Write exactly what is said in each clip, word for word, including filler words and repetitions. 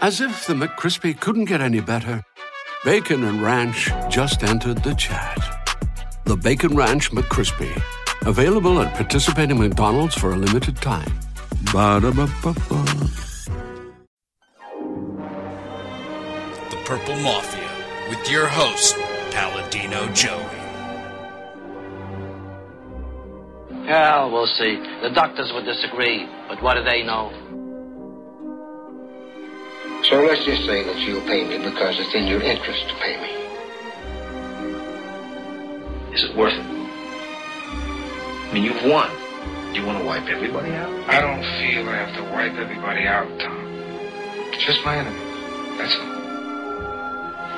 As if the McCrispy couldn't get any better, Bacon and Ranch just entered the chat. The Bacon Ranch McCrispy, available at participating McDonald's for a limited time. Ba-da-ba-ba-ba. The Purple Mafia, with your host, Palladino Joey. Yeah, we'll see. The doctors would disagree, but what do they know? So let's just say that you'll pay me because it's in your interest to pay me. Is it worth it? I mean, you've won. Do you want to wipe everybody out? I don't feel I have to wipe everybody out, Tom. Just my enemies. That's all.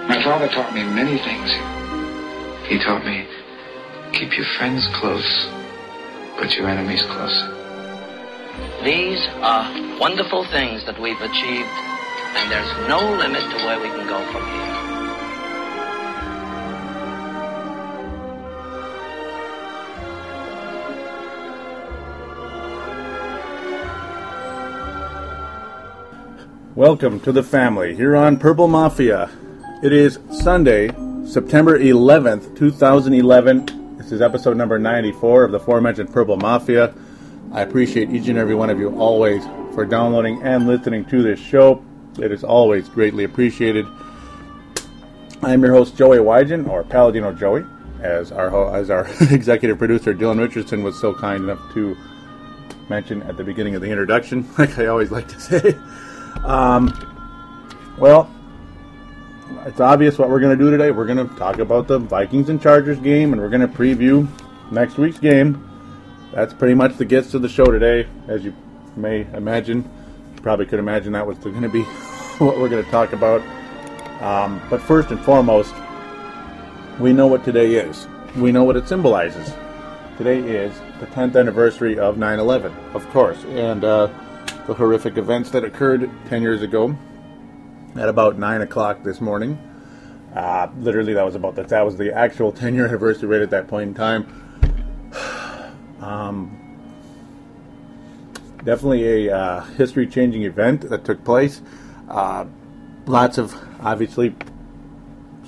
My father taught me many things. He taught me, keep your friends close, but your enemies closer. These are wonderful things that we've achieved. And there's no limit to where we can go from here. Welcome to the family here on Purple Mafia. It is Sunday, September eleventh, twenty eleven. This is episode number ninety-four of the aforementioned Purple Mafia. I appreciate each and every one of you always for downloading and listening to this show. It is always greatly appreciated. I'm your host, Joey Wygen, or Palladino Joey, as our ho- as our executive producer, Dylan Richardson, was so kind enough to mention at the beginning of the introduction, like I always like to say. Um, well, it's obvious what we're going to do today. We're going to talk about the Vikings and Chargers game, and we're going to preview next week's game. That's pretty much the gist of the show today, as you may imagine. Probably could imagine that was going to be what we're going to talk about. Um, but first and foremost, we know what today is. We know what it symbolizes. Today is the tenth anniversary of nine eleven, of course, and uh, the horrific events that occurred ten years ago at about nine o'clock this morning. Uh, literally, that was about the, that was the actual ten-year anniversary right at that point in time. um... Definitely a uh, history-changing event that took place. Uh, lots of, obviously,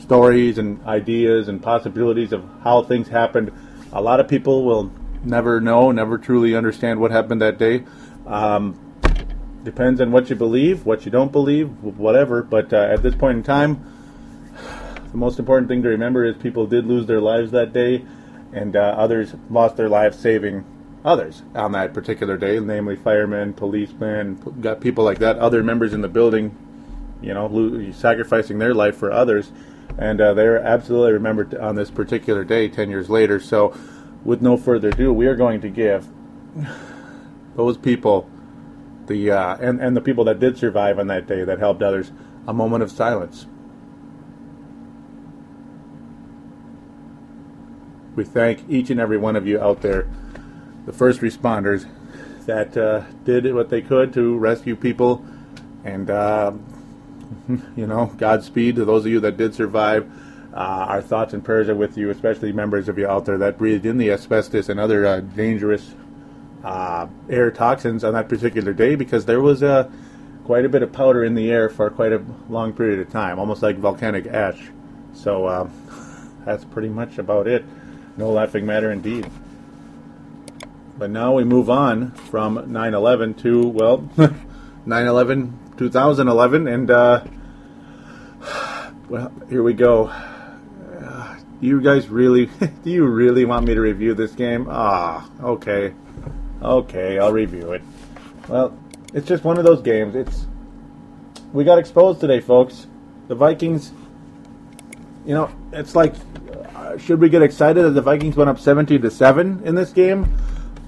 stories and ideas and possibilities of how things happened. A lot of people will never know, never truly understand what happened that day. Um, depends on what you believe, what you don't believe, whatever. But uh, at this point in time, the most important thing to remember is people did lose their lives that day, and uh, others lost their lives saving others on that particular day, namely firemen, policemen, got people like that, other members in the building, you know, lo- sacrificing their life for others, and uh, they're absolutely remembered on this particular day ten years later. So, with no further ado, we are going to give those people, the uh, and, and the people that did survive on that day that helped others, a moment of silence. We thank each and every one of you out there, the first responders that uh, did what they could to rescue people, and uh, you know, Godspeed to those of you that did survive. Uh, our thoughts and prayers are with you, especially members of you out there that breathed in the asbestos and other uh, dangerous uh, air toxins on that particular day, because there was uh, quite a bit of powder in the air for quite a long period of time, almost like volcanic ash. So uh, that's pretty much about it. No laughing matter indeed. But now we move on from nine eleven to, well, nine eleven, twenty eleven, and, uh, well, here we go. Uh, you guys really, do you really want me to review this game? Ah, okay. Okay, I'll review it. Well, it's just one of those games. It's, we got exposed today, folks. The Vikings, you know, it's like, uh, should we get excited that the Vikings went up seventeen to seven in this game?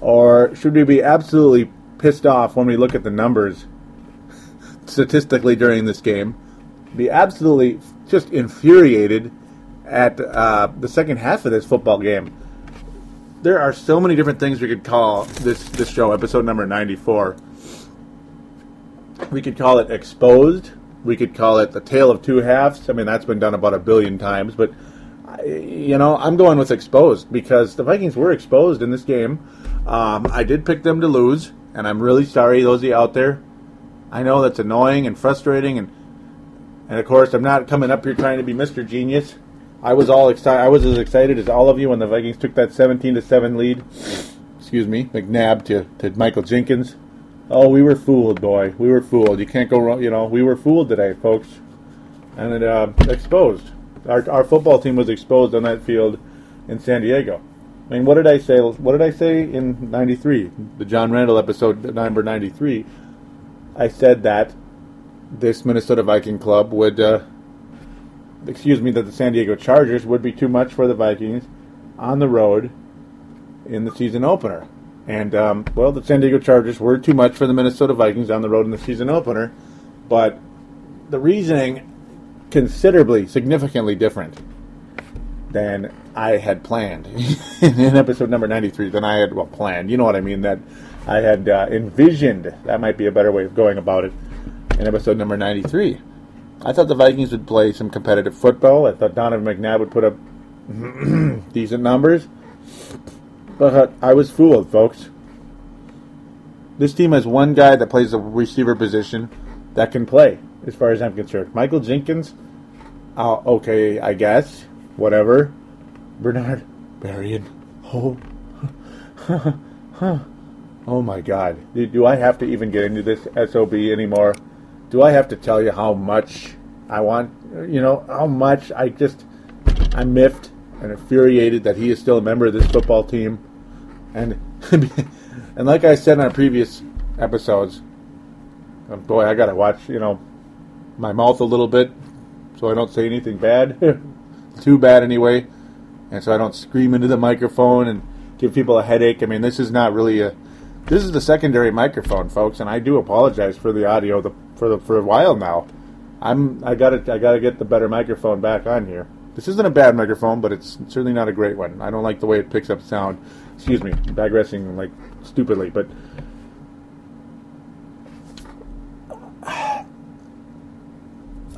Or should we be absolutely pissed off when we look at the numbers statistically during this game, be absolutely just infuriated at uh, the second half of this football game. There are so many different things we could call this, this show, episode number ninety-four. We could call it Exposed. We could call it The Tale of Two Halves. I mean, that's been done about a billion times, but, you know, I'm going with Exposed because the Vikings were exposed in this game. Um, I did pick them to lose, and I'm really sorry, those of you out there. I know that's annoying and frustrating, and, and of course, I'm not coming up here trying to be Mister Genius. I was all excited. I was as excited as all of you when the Vikings took that seventeen to seven lead. Excuse me, McNabb to, to Michael Jenkins. Oh, we were fooled, boy. We were fooled. You can't go wrong. You know, we were fooled today, folks. And it uh, exposed. Our our football team was exposed on that field in San Diego. I mean, what did I say? What did I say in ninety-three? The John Randall episode number ninety-three. I said that this Minnesota Viking club would. Uh, excuse me, that the San Diego Chargers would be too much for the Vikings on the road in the season opener. And, um, well, the San Diego Chargers were too much for the Minnesota Vikings on the road in the season opener, but the reasoning considerably, significantly different than I had planned in episode number ninety-three than I had, well, planned. You know what I mean, that I had uh, envisioned. That might be a better way of going about it in episode number ninety-three. I thought the Vikings would play some competitive football. I thought Donovan McNabb would put up decent numbers. But I was fooled, folks. This team has one guy that plays the receiver position that can play, as far as I'm concerned. Michael Jenkins, uh, okay, I guess, whatever. Bernard Berrian. Oh, oh my God. Do I have to even get into this S O B anymore? Do I have to tell you how much I want, you know, how much I just, I'm miffed and infuriated that he is still a member of this football team. And and like I said on previous episodes, oh boy, I got to watch, you know, my mouth a little bit so I don't say anything bad, too bad anyway, and so I don't scream into the microphone and give people a headache. I mean, this is not really a, this is the secondary microphone, folks, and I do apologize for the audio, the For the, for a while now. I'm I gotta I gotta get the better microphone back on here. This isn't a bad microphone, but it's certainly not a great one. I don't like the way it picks up sound. Excuse me, digressing like stupidly, but I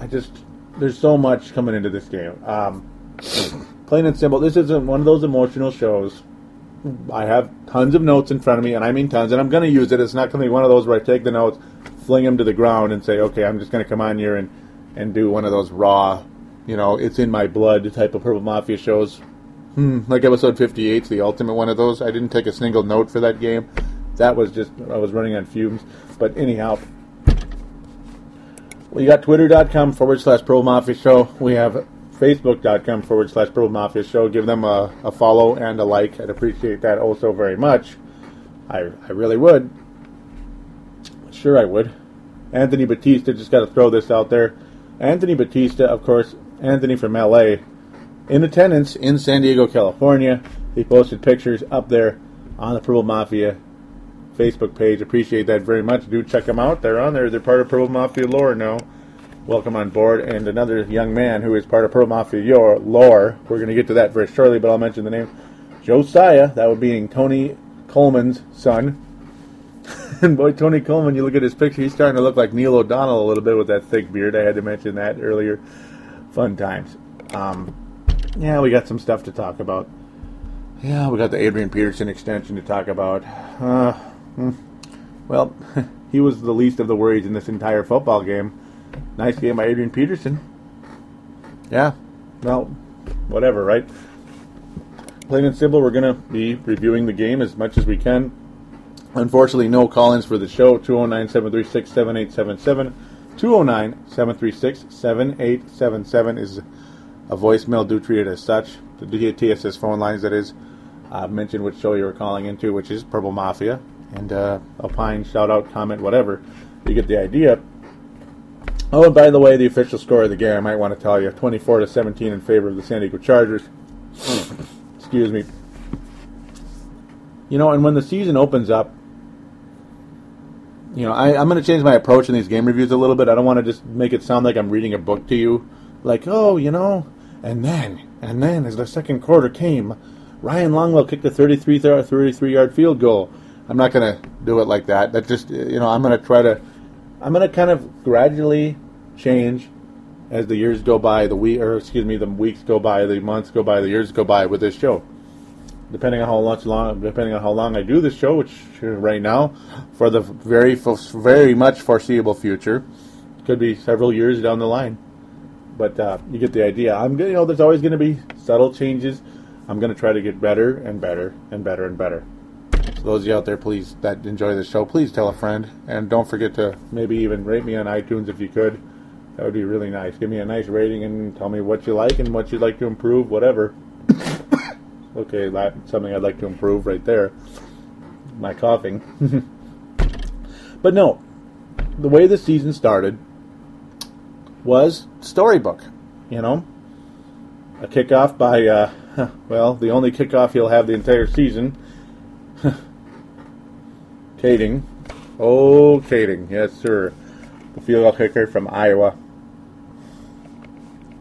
just there's so much coming into this game. Um, plain and simple, this isn't one of those emotional shows. I have tons of notes in front of me, and I mean tons, and I'm going to use it. It's not going to be one of those where I take the notes, fling them to the ground, and say, okay, I'm just going to come on here and, and do one of those raw, you know, it's in my blood type of Purple Mafia shows. Hmm, like episode fifty-eight is the ultimate one of those. I didn't take a single note for that game. That was just, I was running on fumes. But anyhow, we got twitter.com forward slash Purple Mafia show. We have Facebook.com forward slash Purple Mafia Show. Give them a, a follow and a like. I'd appreciate that also very much. I I really would. Sure I would. Anthony Batista, just got to throw this out there. Anthony Batista, of course, Anthony from L A, in attendance in San Diego, California. He posted pictures up there on the Purple Mafia Facebook page. Appreciate that very much. Do check them out. They're on there. They're part of Purple Mafia lore now. Welcome on board, and another young man who is part of Purple Mafia lore. We're going to get to that very shortly, but I'll mention the name. Josiah, that would be Tony Coleman's son. And boy, Tony Coleman, you look at his picture, he's starting to look like Neil O'Donnell a little bit with that thick beard. I had to mention that earlier. Fun times. Um, yeah, we got some stuff to talk about. Yeah, we got the Adrian Peterson extension to talk about. Uh, well, he was the least of the worries in this entire football game. Nice game by Adrian Peterson. Yeah, well, whatever, right? Plain and simple, we're going to be reviewing the game as much as we can. Unfortunately, no call-ins for the show. two oh nine, seven three six, seven eight seven seven. two oh nine, seven three six, seven eight seven seven is a voicemail. Do treat it as such. The D T S S phone lines, that is. I've mentioned which show you were calling into, which is Purple Mafia. And uh, opine, shout-out, comment, whatever. You get the idea. Oh, and by the way, the official score of the game, I might want to tell you, twenty-four to seventeen in favor of the San Diego Chargers. Excuse me. You know, and when the season opens up, you know, I, I'm going to change my approach in these game reviews a little bit. I don't want to just make it sound like I'm reading a book to you. Like, oh, you know, and then, and then as the second quarter came, Ryan Longwell kicked a thirty-three, thirty-three-yard field goal. I'm not going to do it like that. That's just, you know, I'm going to try to, I'm going to kind of gradually change as the years go by, the week, or excuse me, the weeks go by, the months go by, the years go by with this show. Depending on how long, depending on how long I do this show, which right now, for the very, very much foreseeable future, could be several years down the line. But uh, you get the idea. I'm, you know, there's always going to be subtle changes. I'm going to try to get better and better and better and better. So those of you out there, please, that enjoy the show, please tell a friend, and don't forget to maybe even rate me on iTunes if you could. That would be really nice. Give me a nice rating and tell me what you like and what you'd like to improve, whatever. Okay, that's something I'd like to improve right there. My coughing. But no, the way the season started was storybook, you know. A kickoff by, uh, well, the only kickoff he'll have the entire season. Kaeding. Oh, Kaeding. Yes, sir. The field goal kicker from Iowa.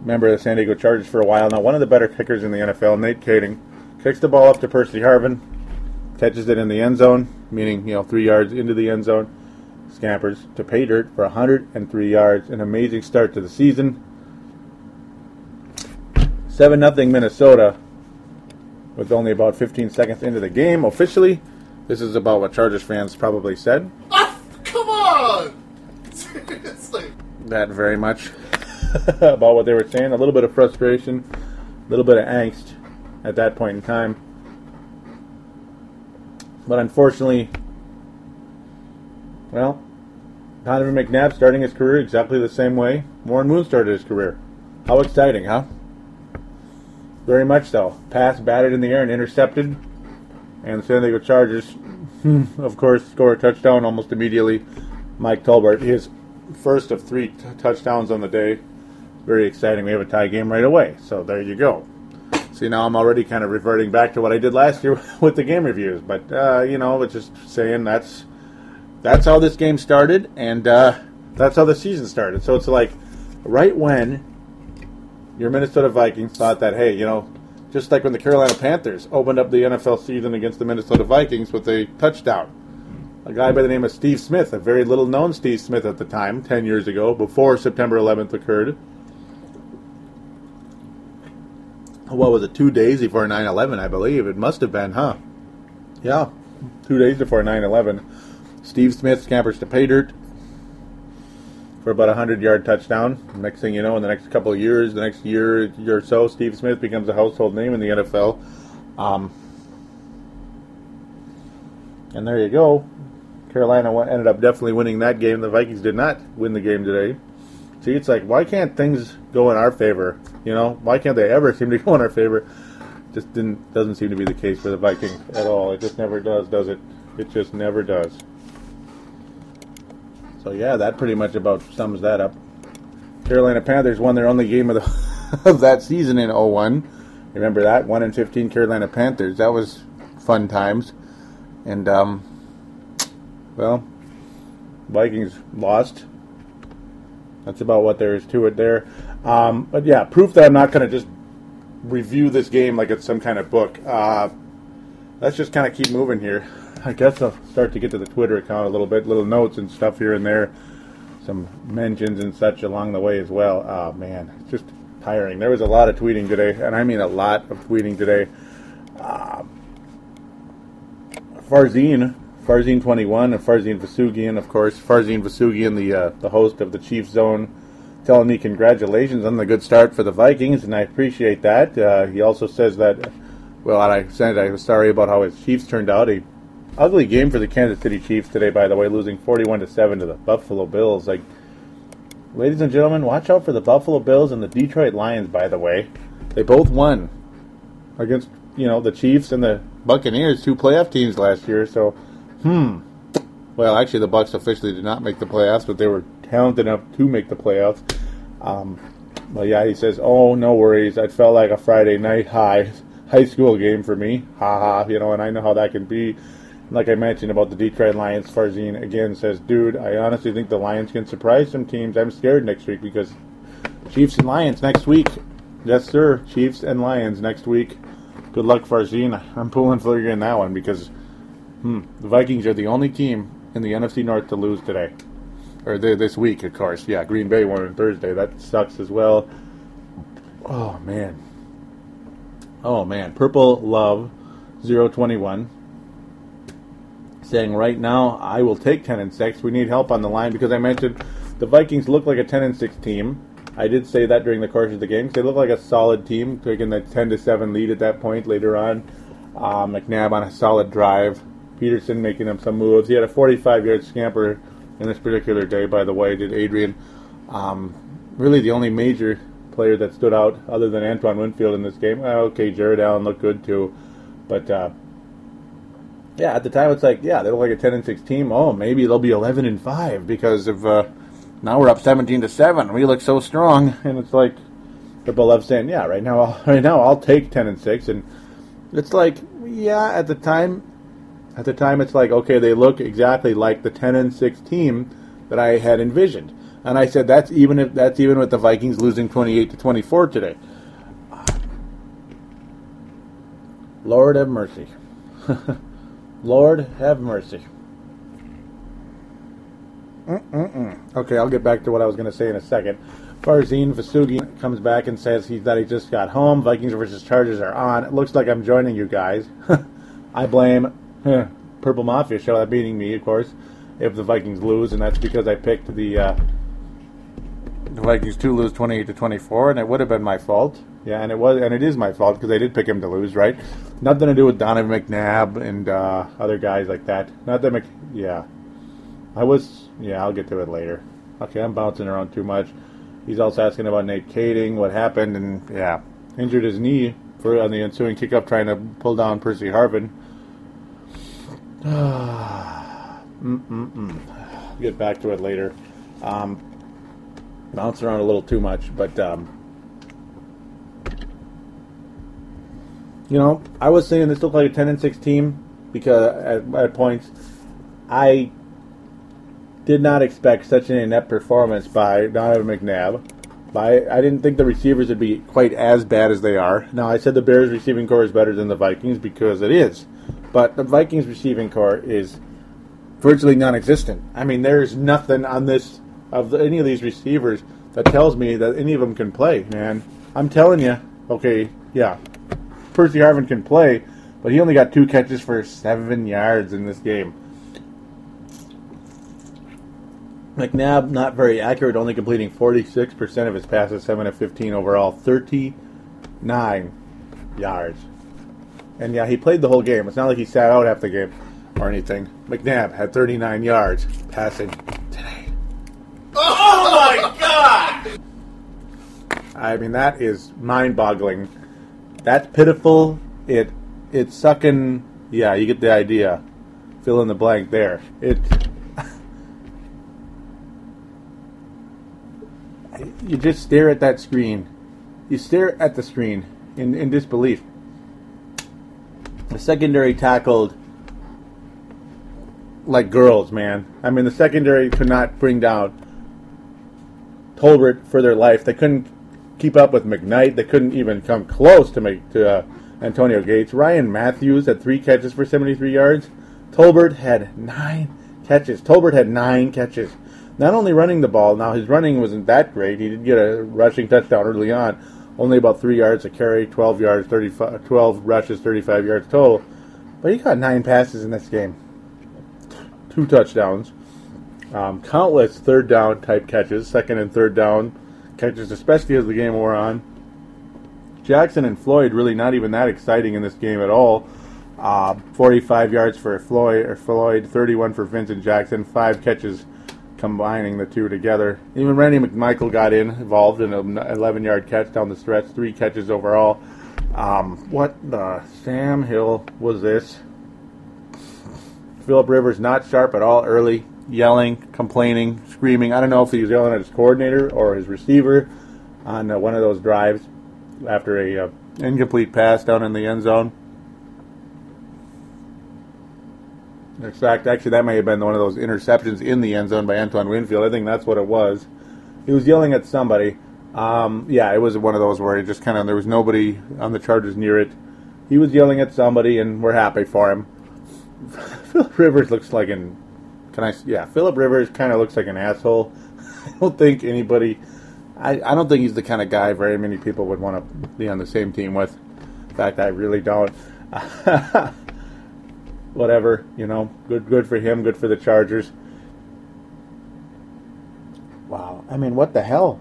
Member of the San Diego Chargers for a while. Now, one of the better kickers in the N F L, Nate Kaeding, kicks the ball up to Percy Harvin, catches it in the end zone, meaning, you know, three yards into the end zone, scampers to pay dirt for one hundred three yards. An amazing start to the season. seven nothing Minnesota with only about fifteen seconds into the game officially. This is about what Chargers fans probably said. Oh, come on! Seriously. That very much about what they were saying. A little bit of frustration, a little bit of angst at that point in time. But unfortunately, well, Donovan McNabb starting his career exactly the same way Warren Moon started his career. How exciting, huh? Very much so. Pass batted in the air and intercepted. And the San Diego Chargers, of course, score a touchdown almost immediately. Mike Tolbert, his first of three t- touchdowns on the day. Very exciting. We have a tie game right away. So there you go. See, now I'm already kind of reverting back to what I did last year with the game reviews. But, uh, you know, it's just saying that's that's how this game started. And uh, that's how the season started. So it's like right when your Minnesota Vikings thought that, hey, you know, just like when the Carolina Panthers opened up the N F L season against the Minnesota Vikings with a touchdown. A guy by the name of Steve Smith, a very little-known Steve Smith at the time, ten years ago, before September eleventh occurred. What was it, two days before nine eleven, I believe? It must have been, huh? Yeah, two days before nine eleven. Steve Smith scampers to pay dirt for about a hundred-yard touchdown. Next thing you know, in the next couple of years, the next year, year or so, Steve Smith becomes a household name in the N F L. Um, and there you go. Carolina ended up definitely winning that game. The Vikings did not win the game today. See, it's like, why can't things go in our favor? You know, why can't they ever seem to go in our favor? Just didn't doesn't seem to be the case for the Vikings at all. It just never does, does it? It just never does. So yeah, that pretty much about sums that up. Carolina Panthers won their only game of the of that season in oh one. Remember that one and fifteen Carolina Panthers. That was fun times, and um. Well, Vikings lost. That's about what there is to it there. Um, but yeah, proof that I'm not going to just review this game like it's some kind of book. Uh, let's just kind of keep moving here. I guess I'll start to get to the Twitter account a little bit. Little notes and stuff here and there. Some mentions and such along the way as well. Oh, man. It's just tiring. There was a lot of tweeting today. And I mean a lot of tweeting today. Uh, Farzin... Farzin twenty-one and Farzin Vosoughian, of course. Farzin Vosoughian, the uh, the host of the Chiefs Zone, telling me congratulations on the good start for the Vikings, and I appreciate that. Uh, he also says that, well, and I said I was sorry about how his Chiefs turned out. A ugly game for the Kansas City Chiefs today, by the way, losing forty-one to seven to the Buffalo Bills. Like, ladies and gentlemen, watch out for the Buffalo Bills and the Detroit Lions, by the way. They both won against, you know, the Chiefs and the Buccaneers, two playoff teams last year, so... Hmm. Well, actually, the Bucs officially did not make the playoffs, but they were talented enough to make the playoffs. Um, well, yeah, he says, oh, no worries. I felt like a Friday night high high school game for me. Ha ha. You know, and I know how that can be. Like I mentioned about the Detroit Lions, Farzin again says, dude, I honestly think the Lions can surprise some teams. I'm scared next week because Chiefs and Lions next week. Yes, sir. Chiefs and Lions next week. Good luck, Farzin. I'm pulling for you in that one because hmm, the Vikings are the only team in the N F C North to lose today. Or they, this week, of course. Yeah, Green Bay won on Thursday. That sucks as well. Oh, man. Oh, man. Purple Love zero twenty-one saying, right now, I will take ten and six. We need help on the line because I mentioned the Vikings look like a ten and six team. I did say that during the course of the game. They look like a solid team, taking that ten to seven lead at that point later on. Uh, McNabb on a solid drive. Peterson making him some moves. He had a forty-five-yard scamper in this particular day, by the way, did Adrian. Um, really the only major player that stood out other than Antoine Winfield in this game. Oh, okay, Jared Allen looked good too. But, uh, yeah, at the time it's like, yeah, they look like a ten and six team. Oh, maybe they'll be eleven and five because of... Uh, now we're up seventeen to seven. We look so strong, and it's like the beloved saying, "Yeah, right now, I'll, right now, I'll take ten and six." And it's like, yeah, at the time, at the time, it's like, okay, they look exactly like the ten and six team that I had envisioned, and I said that's even if that's even with the Vikings losing twenty-eight to twenty-four today. Lord have mercy. Lord have mercy. Mm-mm-mm. Okay, I'll get back to what I was going to say in a second. Farzin Vosoughian comes back and says he, that he just got home. Vikings versus Chargers are on. It looks like I'm joining you guys. I blame huh, Purple Mafia show that beating me, of course, if the Vikings lose, and that's because I picked the uh, the Vikings to lose twenty-eight to twenty-four, and it would have been my fault. Yeah, and it was, and it is my fault because I did pick him to lose, right? Nothing to do with Donovan McNabb and uh, other guys like that. Not that Mc, yeah. I was, yeah, I'll get to it later. Okay, I'm bouncing around too much. He's also asking about Nate Kaeding, what happened, and yeah, injured his knee for on the ensuing kickoff trying to pull down Percy Harvin. Mm-mm-mm. Get back to it later. Um, bounce around a little too much, but um, you know, I was saying this looked like a ten and six team because at, at points I. did not expect such an inept performance by Donovan McNabb. By I didn't think the receivers would be quite as bad as they are. Now, I said the Bears' receiving core is better than the Vikings because it is. But the Vikings' receiving core is virtually non-existent. I mean, there's nothing on this, of any of these receivers, that tells me that any of them can play, man. I'm telling you, okay, yeah, Percy Harvin can play, but he only got two catches for seven yards in this game. McNabb, not very accurate, only completing forty-six percent of his passes, seven of fifteen overall, thirty-nine yards. And yeah, he played the whole game. It's not like he sat out half the game or anything. McNabb had thirty-nine yards passing today. Oh my God! I mean, that is mind-boggling. That's pitiful. It, it's sucking. Yeah, you get the idea. Fill in the blank there. It. You just stare at that screen. You stare at the screen in, in disbelief. The secondary tackled like girls, man. I mean, the secondary could not bring down Tolbert for their life. They couldn't keep up with McKnight. They couldn't even come close to make to uh, Antonio Gates. Ryan Matthews had three catches for seventy-three yards. Tolbert had nine catches. Tolbert had nine catches. Not only running the ball, now his running wasn't that great. He did get a rushing touchdown early on, only about three yards a carry, twelve yards, thirty-five, twelve rushes, thirty-five yards total. But he got nine passes in this game, two touchdowns, um, countless third down type catches, second and third down catches, especially as the game wore on. Jackson and Floyd really not even that exciting in this game at all. Uh, forty-five yards for Floyd, or Floyd, thirty-one for Vincent Jackson, five catches. Combining the two together. Even Randy McMichael got in, involved in an eleven-yard catch down the stretch, three catches overall. Um, what the Sam Hill was this? Phillip Rivers not sharp at all early, yelling, complaining, screaming. I don't know if he was yelling at his coordinator or his receiver on uh, one of those drives after a uh, incomplete pass down in the end zone. Exactly. Actually, that may have been one of those interceptions in the end zone by Antoine Winfield. I think that's what it was. He was yelling at somebody. Um, yeah, it was one of those where it just kind of, there was nobody on the Chargers near it. He was yelling at somebody, and we're happy for him. Phillip Rivers looks like an, can I, yeah, Phillip Rivers kind of looks like an asshole. I don't think anybody, I, I don't think he's the kind of guy very many people would want to be on the same team with. In fact, I really don't. Whatever, you know, good good for him, good for the Chargers. Wow, I mean, what the hell?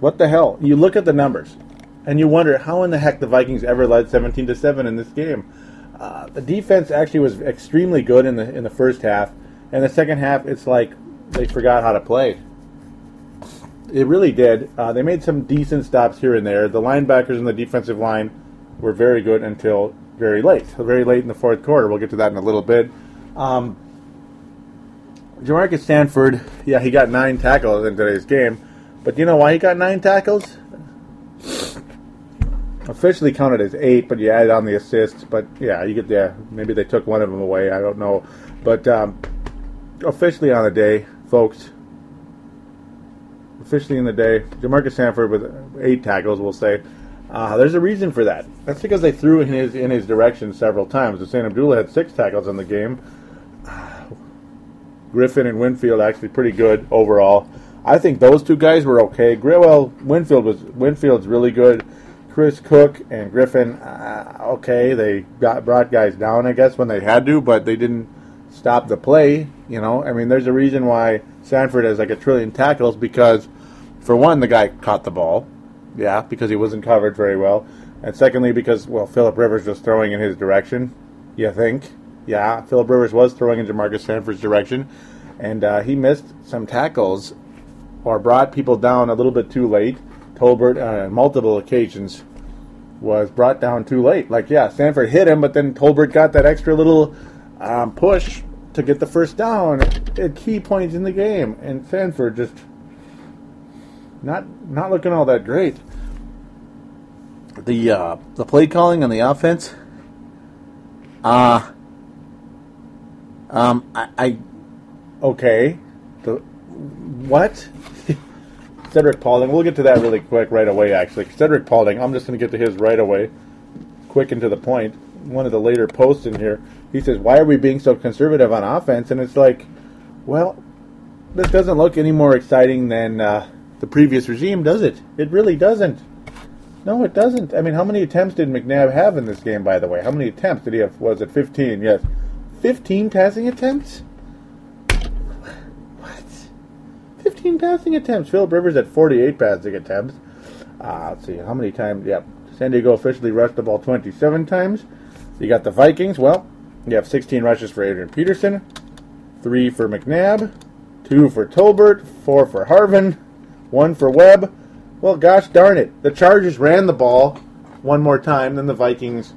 What the hell? You look at the numbers, and you wonder how in the heck the Vikings ever led seventeen to seven in this game. Uh, the defense actually was extremely good in the in the first half, and the second half, it's like they forgot how to play. It really did. Uh, they made some decent stops here and there. The linebackers and the defensive line were very good until very late, very late in the fourth quarter. We'll get to that in a little bit. Um, Jamarca Sanford, yeah, he got nine tackles in today's game. But do you know why he got nine tackles? Officially counted as eight, but you added on the assists. But, yeah, you get there. Maybe they took one of them away. I don't know. But um, officially on the day, folks, officially in the day, Jamarca Sanford with eight tackles, we'll say. Uh, there's a reason for that. That's because they threw in his in his direction several times. Hussein Abdullah had six tackles in the game. Uh, Griffin and Winfield actually pretty good overall. I think those two guys were okay. Well, Winfield was Winfield's really good. Chris Cook and Griffin, uh, okay, they got brought guys down, I guess, when they had to, but they didn't stop the play. You know, I mean, there's a reason why Sanford has like a trillion tackles because, for one, the guy caught the ball. Yeah, because he wasn't covered very well. And secondly, because, well, Phillip Rivers was throwing in his direction, you think? Yeah, Phillip Rivers was throwing in Jamarca Sanford's direction. And uh, he missed some tackles or brought people down a little bit too late. Tolbert, on uh, multiple occasions, was brought down too late. Like, yeah, Sanford hit him, but then Tolbert got that extra little um, push to get the first down at key points in the game. And Sanford just... Not not looking all that great. The uh, the play calling on the offense. Uh um I, I okay. The what? Cedric Paulding. We'll get to that really quick right away. Actually, Cedric Paulding. I'm just going to get to his right away, quick and to the point. One of the later posts in here, he says, "Why are we being so conservative on offense?" And it's like, well, this doesn't look any more exciting than. Uh, The previous regime, does it? It really doesn't. No, it doesn't. I mean, how many attempts did McNabb have in this game, by the way? How many attempts did he have? Was it fifteen? Yes. fifteen passing attempts? What? fifteen passing attempts. Phillip Rivers had forty-eight passing attempts. Uh, let's see, how many times? Yep. San Diego officially rushed the ball twenty-seven times. You got the Vikings. Well, you have sixteen rushes for Adrian Peterson, three for McNabb, two for Tolbert, four for Harvin, one for Webb. Well, gosh darn it. The Chargers ran the ball one more time than the Vikings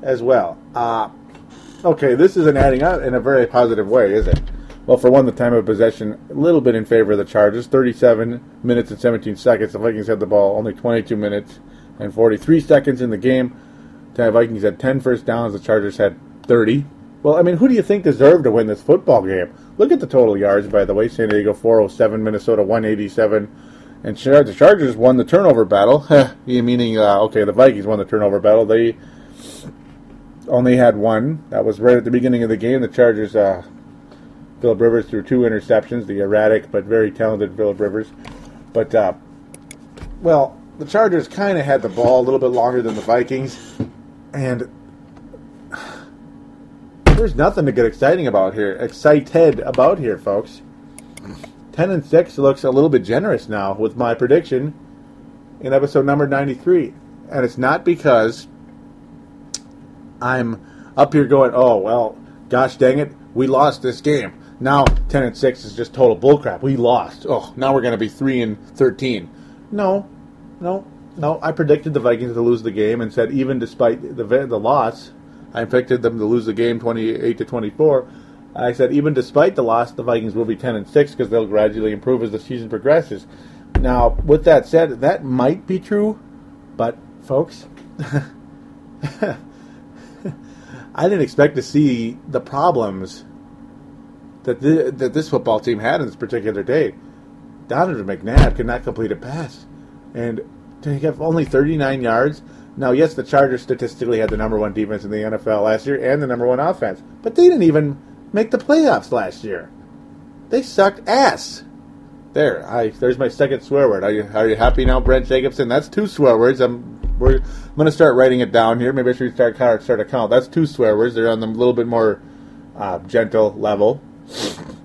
as well. Uh, okay, this isn't adding up in a very positive way, is it? Well, for one, the time of possession, a little bit in favor of the Chargers. thirty-seven minutes and seventeen seconds. The Vikings had the ball only twenty-two minutes and forty-three seconds in the game. The Vikings had ten first downs. The Chargers had thirty. Well, I mean, who do you think deserved to win this football game? Look at the total yards, by the way. San Diego four oh seven, Minnesota one eighty-seven. And the Chargers won the turnover battle. Meaning, uh, okay, the Vikings won the turnover battle. They only had one. That was right at the beginning of the game. The Chargers, uh, Phillip Rivers threw two interceptions. The erratic but very talented Phillip Rivers. But, uh, well, the Chargers kind of had the ball a little bit longer than the Vikings. And... There's nothing to get exciting about here. Excited about here, folks. Ten and six looks a little bit generous now with my prediction in episode number ninety-three, and it's not because I'm up here going, "Oh well, gosh dang it, we lost this game." Now ten and six is just total bullcrap. We lost. Oh, now we're going to be three and thirteen. No, no, no. I predicted the Vikings to lose the game and said even despite the the loss. I predicted them to lose the game twenty-eight to twenty-four. I said, even despite the loss, the Vikings will be ten and six because they'll gradually improve as the season progresses. Now, with that said, that might be true, but folks, I didn't expect to see the problems that the, that this football team had on this particular day. Donovan McNabb could not complete a pass, and to have only thirty-nine yards. Now, yes, the Chargers statistically had the number one defense in the N F L last year and the number one offense, but they didn't even make the playoffs last year. They sucked ass. There, I there's my second swear word. Are you are you happy now, Brent Jacobson? That's two swear words. I'm we're, I'm going to start writing it down here. Maybe I should start start a count. That's two swear words. They're on the little bit more uh, gentle level,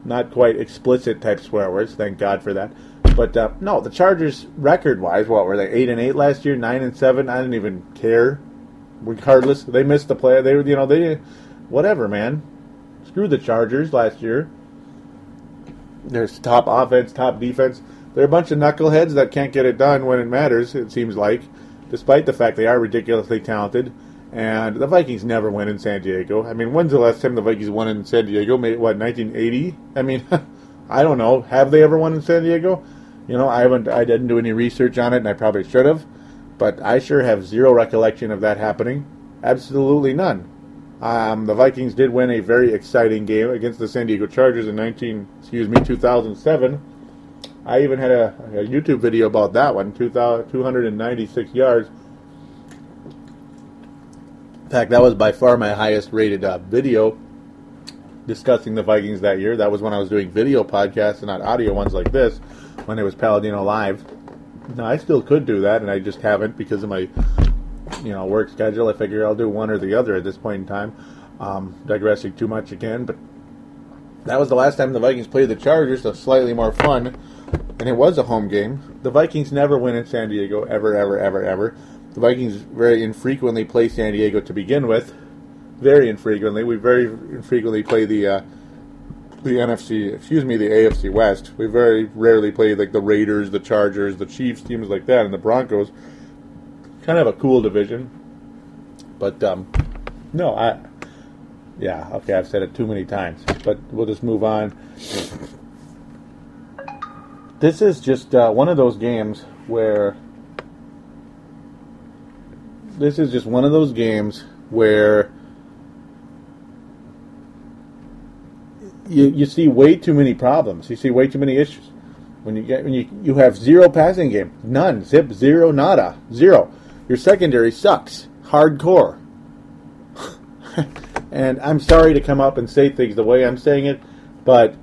not quite explicit type swear words. Thank God for that. But uh, no, the Chargers record-wise, what were they? Eight and eight last year, nine and seven. I didn't even care. Regardless, they missed the play. They were, you know, they whatever, man. Screw the Chargers last year. There's top offense, top defense. They're a bunch of knuckleheads that can't get it done when it matters, it seems like, despite the fact they are ridiculously talented. And the Vikings never win in San Diego. I mean, when's the last time the Vikings won in San Diego? Maybe, what, nineteen eighty? I mean, I don't know. Have they ever won in San Diego? You know, I haven't. I didn't do any research on it, and I probably should have. But I sure have zero recollection of that happening. Absolutely none. Um, the Vikings did win a very exciting game against the San Diego Chargers in nineteen, excuse me, two thousand seven. I even had a, a YouTube video about that one, two ninety-six yards. In fact, that was by far my highest rated uh, video discussing the Vikings that year. That was when I was doing video podcasts and not audio ones like this, when it was Palladino Live. Now, I still could do that, and I just haven't because of my... you know, work schedule. I figure I'll do one or the other at this point in time. Um, digressing too much again, but that was the last time the Vikings played the Chargers, so slightly more fun, and it was a home game. The Vikings never win in San Diego, ever, ever, ever, ever. The Vikings very infrequently play San Diego to begin with. Very infrequently. We very infrequently play the uh, the N F C, excuse me, the A F C West. We very rarely play like the Raiders, the Chargers, the Chiefs, teams like that, and the Broncos. Kind of a cool division, but um, no, I, yeah, okay, I've said it too many times, but we'll just move on. This is just uh, one of those games where, this is just one of those games where you you see way too many problems, you see way too many issues. When you get when you you have zero passing game, none, zip, zero, nada, zero. Your secondary sucks. Hardcore. And I'm sorry to come up and say things the way I'm saying it, but,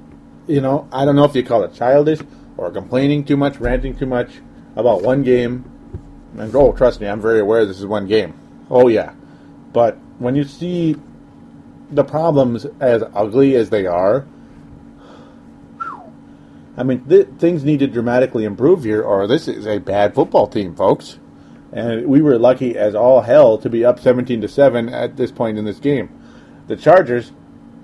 you know, I don't know if you call it childish or complaining too much, ranting too much about one game. And, oh, trust me, I'm very aware this is one game. Oh, yeah. But when you see the problems as ugly as they are, I mean, th- things need to dramatically improve here, or this is a bad football team, folks. And we were lucky as all hell to be up seventeen to seven at this point in this game. The Chargers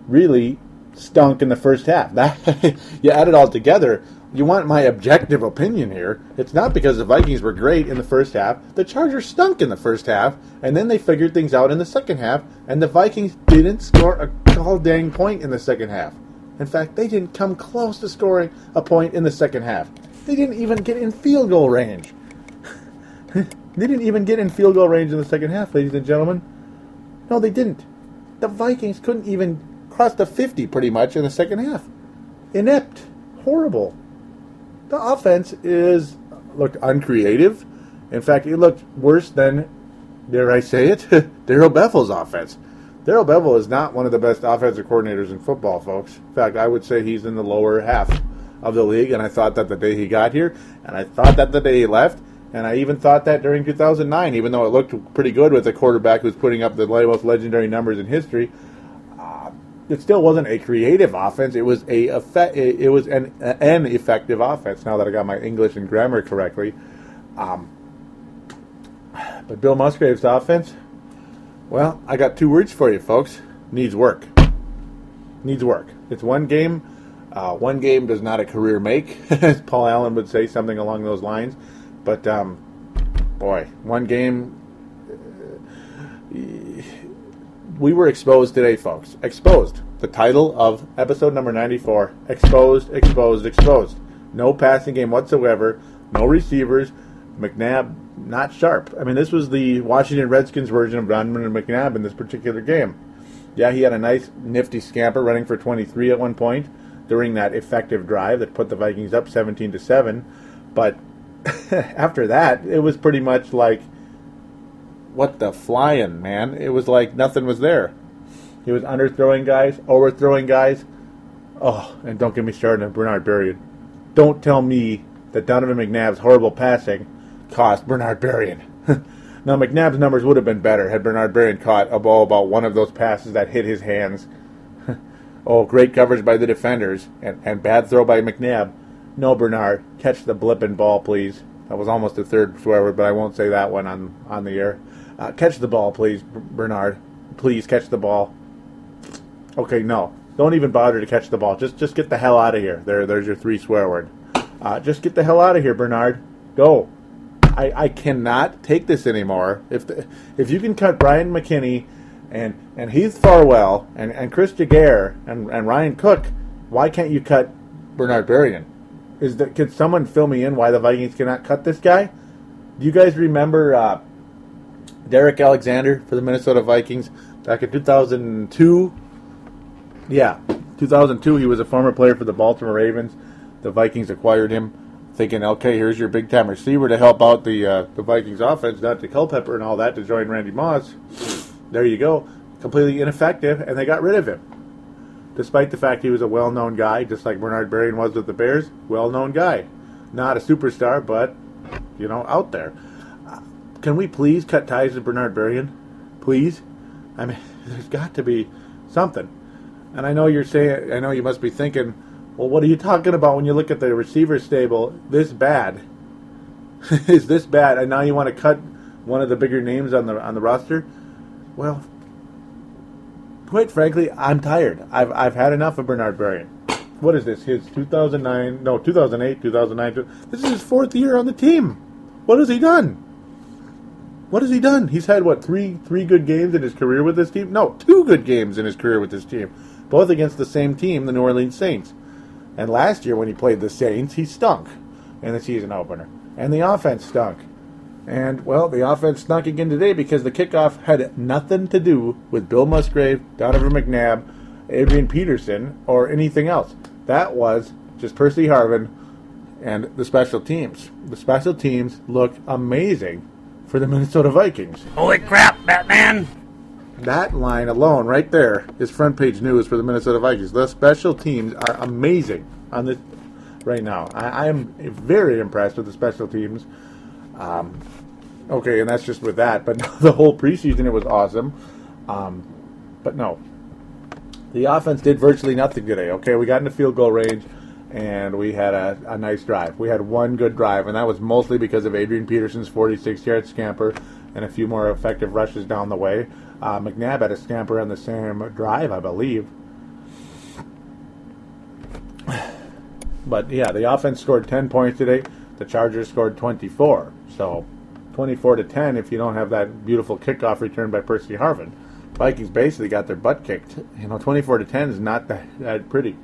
really stunk in the first half. That, you add it all together, you want my objective opinion here. It's not because the Vikings were great in the first half. The Chargers stunk in the first half, and then they figured things out in the second half, and the Vikings didn't score a whole dang point in the second half. In fact, they didn't come close to scoring a point in the second half. They didn't even get in field goal range. They didn't even get in field goal range in the second half, ladies and gentlemen. No, they didn't. The Vikings couldn't even cross the fifty, pretty much, in the second half. Inept. Horrible. The offense is looked uncreative. In fact, it looked worse than, dare I say it, Daryl Bevel's offense. Daryl Bevel is not one of the best offensive coordinators in football, folks. In fact, I would say he's in the lower half of the league, and I thought that the day he got here, and I thought that the day he left, and I even thought that during two thousand nine, even though it looked pretty good with a quarterback who's putting up the most legendary numbers in history, uh, it still wasn't a creative offense. It was a effect, it was an, an effective offense, now that I got my English and grammar correctly. Um, but Bill Musgrave's offense, well, I got two words for you, folks. Needs work. Needs work. It's one game. Uh, one game does not a career make, as Paul Allen would say, something along those lines. But, um, boy, one game, uh, we were exposed today, folks. Exposed. The title of episode number ninety-four, exposed, exposed, exposed. No passing game whatsoever, no receivers, McNabb not sharp. I mean, this was the Washington Redskins version of Donovan McNabb in this particular game. Yeah, he had a nice nifty scamper running for twenty-three at one point during that effective drive that put the Vikings up seventeen to seven. But after that, it was pretty much like, what the flying, man? It was like nothing was there. He was underthrowing guys, overthrowing guys. Oh, and don't get me started on Bernard Berrian. Don't tell me that Donovan McNabb's horrible passing cost Bernard Berrian. Now, McNabb's numbers would have been better had Bernard Berrian caught a ball about one of those passes that hit his hands. Oh, great coverage by the defenders, and, and bad throw by McNabb. No, Bernard, catch the blipping ball, please. That was almost a third swear word, but I won't say that one on, on the air. Uh, catch the ball, please, Bernard. Please catch the ball. Okay, no. Don't even bother to catch the ball. Just just get the hell out of here. There, there's your three swear word. Uh, just get the hell out of here, Bernard. Go. I, I cannot take this anymore. If the, if you can cut Brian McKinney and, and Heath Farwell and, and Chris Jaguar and, and Ryan Cook, why can't you cut Bernard Berrian? Is that, could someone fill me in why the Vikings cannot cut this guy? Do you guys remember uh, Derek Alexander for the Minnesota Vikings back in two thousand two? Yeah, two thousand two, he was a former player for the Baltimore Ravens. The Vikings acquired him thinking, okay, here's your big-time receiver to help out the uh, the Vikings offense, not to Culpepper and all that, to join Randy Moss. There you go. Completely ineffective, and they got rid of him. Despite the fact he was a well-known guy, just like Bernard Berrian was with the Bears, well-known guy. Not a superstar, but, you know, out there. Uh, can we please cut ties with Bernard Berrian? Please? I mean, there's got to be something. And I know you're saying, I know you must be thinking, well, what are you talking about when you look at the receiver stable this bad? Is this bad? And now you want to cut one of the bigger names on the on the roster? Well, quite frankly, I'm tired. I've I've had enough of Bernard Berrian. What is this? His two thousand nine? No, two thousand eight, two thousand nine. This is his fourth year on the team. What has he done? What has he done? He's had what three three good games in his career with this team? No, two good games in his career with this team. Both against the same team, the New Orleans Saints. And last year when he played the Saints, he stunk in the season opener. And the offense stunk. And, well, the offense stunk again today because the kickoff had nothing to do with Bill Musgrave, Donovan McNabb, Adrian Peterson, or anything else. That was just Percy Harvin and the special teams. The special teams look amazing for the Minnesota Vikings. Holy crap, Batman! That line alone, right there, is front page news for the Minnesota Vikings. The special teams are amazing on this right now. I, I am very impressed with the special teams. Um, okay, and that's just with that. But the whole preseason, it was awesome. Um, but no, the offense did virtually nothing today. Okay, we got into field goal range, and we had a, a nice drive. We had one good drive, and that was mostly because of Adrian Peterson's forty-six-yard scamper and a few more effective rushes down the way. Uh, McNabb had a scamper on the same drive, I believe. But, yeah, the offense scored ten points today. The Chargers scored twenty-four. So, twenty-four to ten if you don't have that beautiful kickoff return by Percy Harvin. Vikings basically got their butt kicked. You know, twenty-four to ten is not that, that pretty.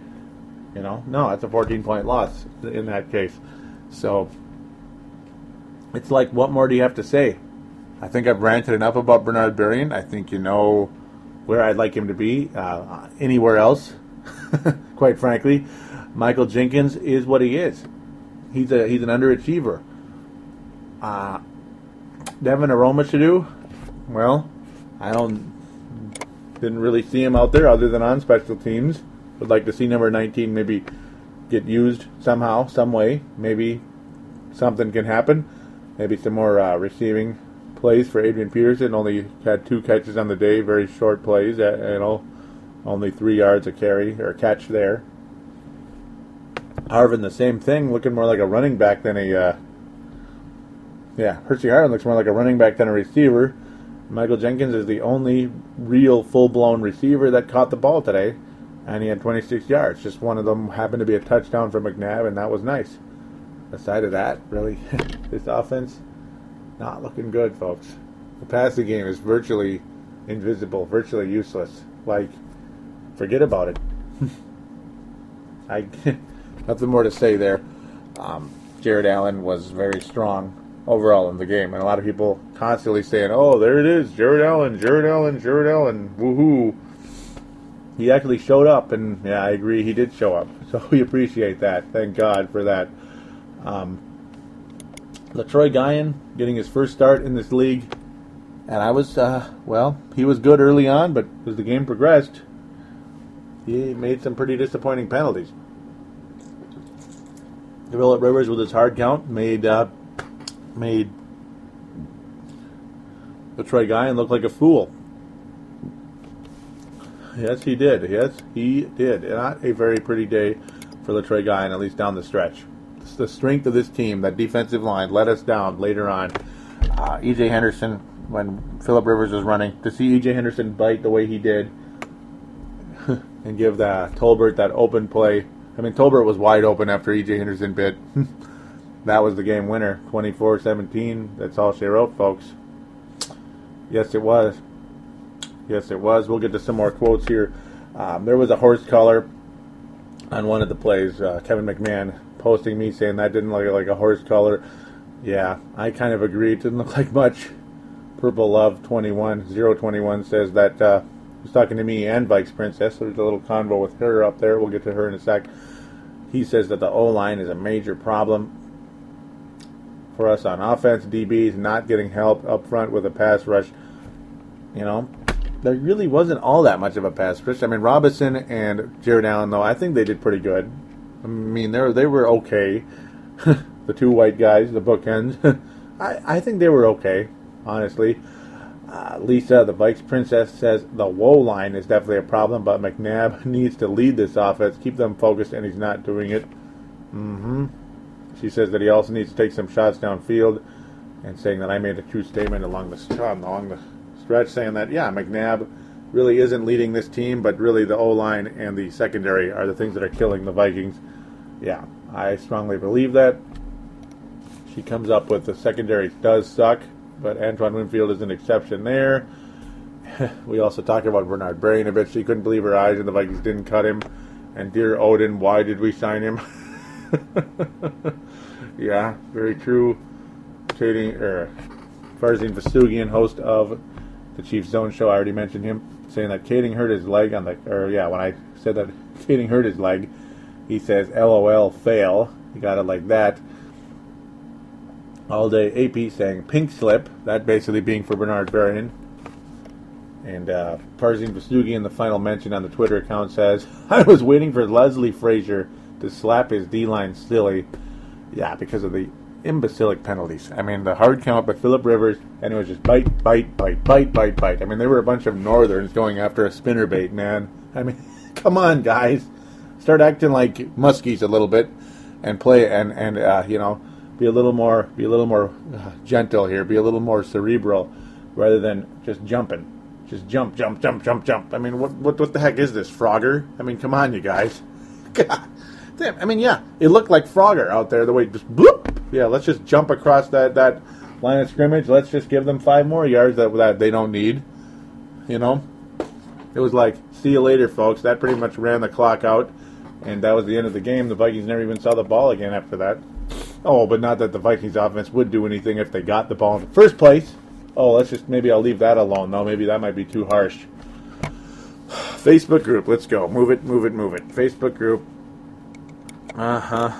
You know, no, that's a fourteen-point loss in that case. So, it's like, what more do you have to say? I think I've ranted enough about Bernard Berrian. I think you know where I'd like him to be. Uh, anywhere else, quite frankly. Michael Jenkins is what he is. He's a he's an underachiever. Uh, Devin Aromashodu, well, I don't didn't really see him out there other than on special teams. Would like to see number nineteen maybe get used somehow, some way. Maybe something can happen. Maybe some more uh, receiving plays for Adrian Peterson. Only had two catches on the day, very short plays, you know, only three yards a carry or catch there. Harvin, the same thing, looking more like a running back than a uh, yeah, Percy Harvin looks more like a running back than a receiver. Michael Jenkins is the only real full-blown receiver that caught the ball today, and he had twenty-six yards. Just one of them happened to be a touchdown for McNabb, and that was nice. Aside of that, really, this offense not looking good, folks. The passing game is virtually invisible, virtually useless. Like, forget about it. I nothing more to say there. Um, Jared Allen was very strong overall in the game, and a lot of people constantly saying, "Oh, there it is, Jared Allen, Jared Allen, Jared Allen, woohoo!" he actually showed up, and yeah, I agree, he did show up. So we appreciate that. Thank God for that. Um, Letroy Guion getting his first start in this league, and I was, uh, well, he was good early on, but as the game progressed, he made some pretty disappointing penalties. Phillip Rivers with his hard count made uh, made Letroy Guion look like a fool. Yes, he did. Yes, he did. Not a very pretty day for Letroy Guion, at least down the stretch. It's the strength of this team, that defensive line, let us down later on. Uh, E J Henderson, when Phillip Rivers was running, to see E J Henderson bite the way he did and give the, Tolbert that open play. I mean, Tolbert was wide open after E J Henderson bit. That was the game winner, twenty-four seventeen. That's all she wrote, folks. Yes, it was. Yes, it was. We'll get to some more quotes here. Um, there was a horse collar on one of the plays. Uh, Kevin McMahon posting me saying that didn't look like a horse collar. Yeah, I kind of agree. It didn't look like much. Purple Love twenty-one, zero twenty-one says that uh, he's talking to me and Vikes Princess. There's a little convo with her up there. We'll get to her in a sec. He says that the O-line is a major problem for us on offense. D B's not getting help up front with a pass rush. You know, there really wasn't all that much of a pass rush. I mean, Robinson and Jared Allen, though, I think they did pretty good. I mean, they were, they were okay. The two white guys, the bookends. I, I think they were okay, honestly. Uh, Lisa, the Vikes Princess, says the woe line is definitely a problem, but McNabb needs to lead this offense, keep them focused, and he's not doing it. Mm-hmm. She says that he also needs to take some shots downfield, and saying that I made a true statement along the along the. Stretch saying that, yeah, McNabb really isn't leading this team, but really the O-line and the secondary are the things that are killing the Vikings. Yeah, I strongly believe that. She comes up with the secondary does suck, but Antoine Winfield is an exception there. We also talked about Bernard Berrian a bit. She couldn't believe her eyes and the Vikings didn't cut him. And dear Odin, why did we sign him? Yeah, very true. Shading, er, Farzin Vosoughian, host of the Chiefs Zone Show, I already mentioned him, saying that Kaeding hurt his leg on the, or yeah, when I said that Kaeding hurt his leg, he says, LOL, fail. You got it like that. All Day A P saying, pink slip, that basically being for Bernard Berrian. And uh, Farzin Vosoughian, the final mention on the Twitter account, says, I was waiting for Leslie Frazier to slap his D-line silly. Yeah, because of the imbecilic penalties. I mean, the hard count by Phillip Rivers, and it was just bite, bite, bite, bite, bite, bite. I mean, there were a bunch of northerns going after a spinnerbait, man. I mean, come on, guys. Start acting like muskies a little bit and play and, and uh, you know, be a little more be a little more uh, gentle here. Be a little more cerebral rather than just jumping. Just jump, jump, jump, jump, jump. I mean, what what, what the heck is this, Frogger? I mean, come on, you guys. God. Damn, I mean, yeah, it looked like Frogger out there, the way just bloop. Yeah, let's just jump across that, that line of scrimmage. Let's just give them five more yards that, that they don't need. You know? It was like, see you later, folks. That pretty much ran the clock out, and that was the end of the game. The Vikings never even saw the ball again after that. Oh, but not that the Vikings offense would do anything if they got the ball in the first place. Oh, let's just, maybe I'll leave that alone, though. Maybe that might be too harsh. Facebook group, let's go. Move it, move it, move it. Facebook group. Uh-huh.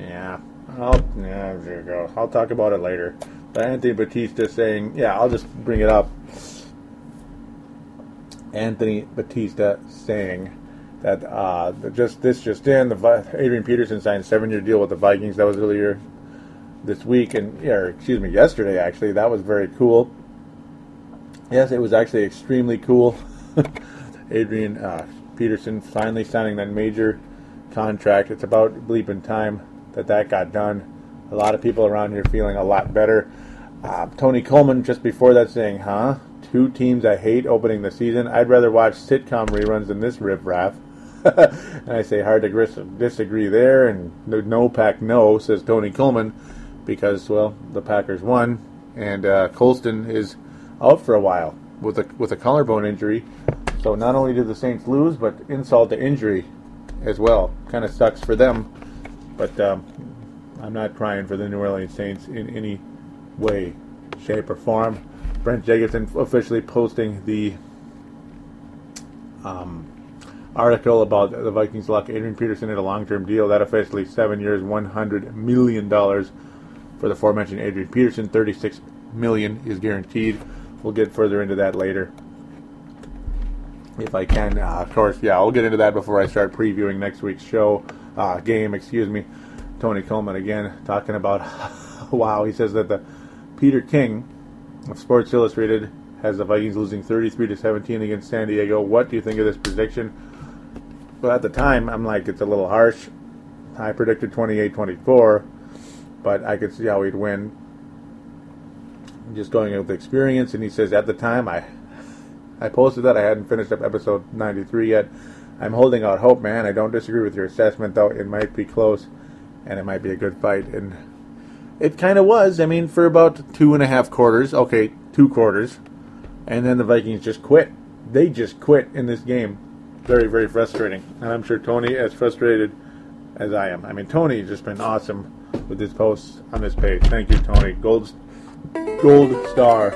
Yeah. I'll, yeah, there you go. I'll talk about it later. But Anthony Batista saying, yeah, I'll just bring it up. Anthony Batista saying that uh, just this just in, the Adrian Peterson signed a seven-year deal with the Vikings. That was earlier this week, and or excuse me, yesterday, actually. That was very cool. Yes, it was actually extremely cool. Adrian uh, Peterson finally signing that major contract. It's about bleeping time that that got done. A lot of people around here feeling a lot better. Uh, Tony Coleman just before that saying, huh? Two teams I hate opening the season. I'd rather watch sitcom reruns than this riffraff. And I say hard to gris- disagree there. And no pack no, says Tony Coleman, because, well, the Packers won. And uh, Colston is out for a while with a, with a collarbone injury. So not only did the Saints lose, but insult to injury as well. Kind of sucks for them, but um, I'm not crying for the New Orleans Saints in any way, shape, or form. Brent Jacobson officially posting the um, article about the Vikings' luck. Adrian Peterson had a long-term deal. That officially seven years, one hundred million dollars for the aforementioned Adrian Peterson. thirty-six million dollars is guaranteed. We'll get further into that later if I can. Uh, of course, yeah, I'll get into that before I start previewing next week's show, uh, game, excuse me. Tony Coleman again talking about, wow, he says that the Peter King of Sports Illustrated has the Vikings losing thirty-three to seventeen against San Diego. What do you think of this prediction? Well, at the time, I'm like, it's a little harsh. I predicted twenty-eight twenty-four, but I could see how he'd win. Just going with experience, and he says, at the time, I I posted that. I hadn't finished up episode ninety-three yet. I'm holding out hope, man. I don't disagree with your assessment, though. It might be close, and it might be a good fight. And it kind of was. I mean, for about two and a half quarters. Okay, two quarters. And then the Vikings just quit. They just quit in this game. Very, very frustrating. And I'm sure Tony as frustrated as I am. I mean, Tony has just been awesome with his posts on this page. Thank you, Tony. Gold, gold star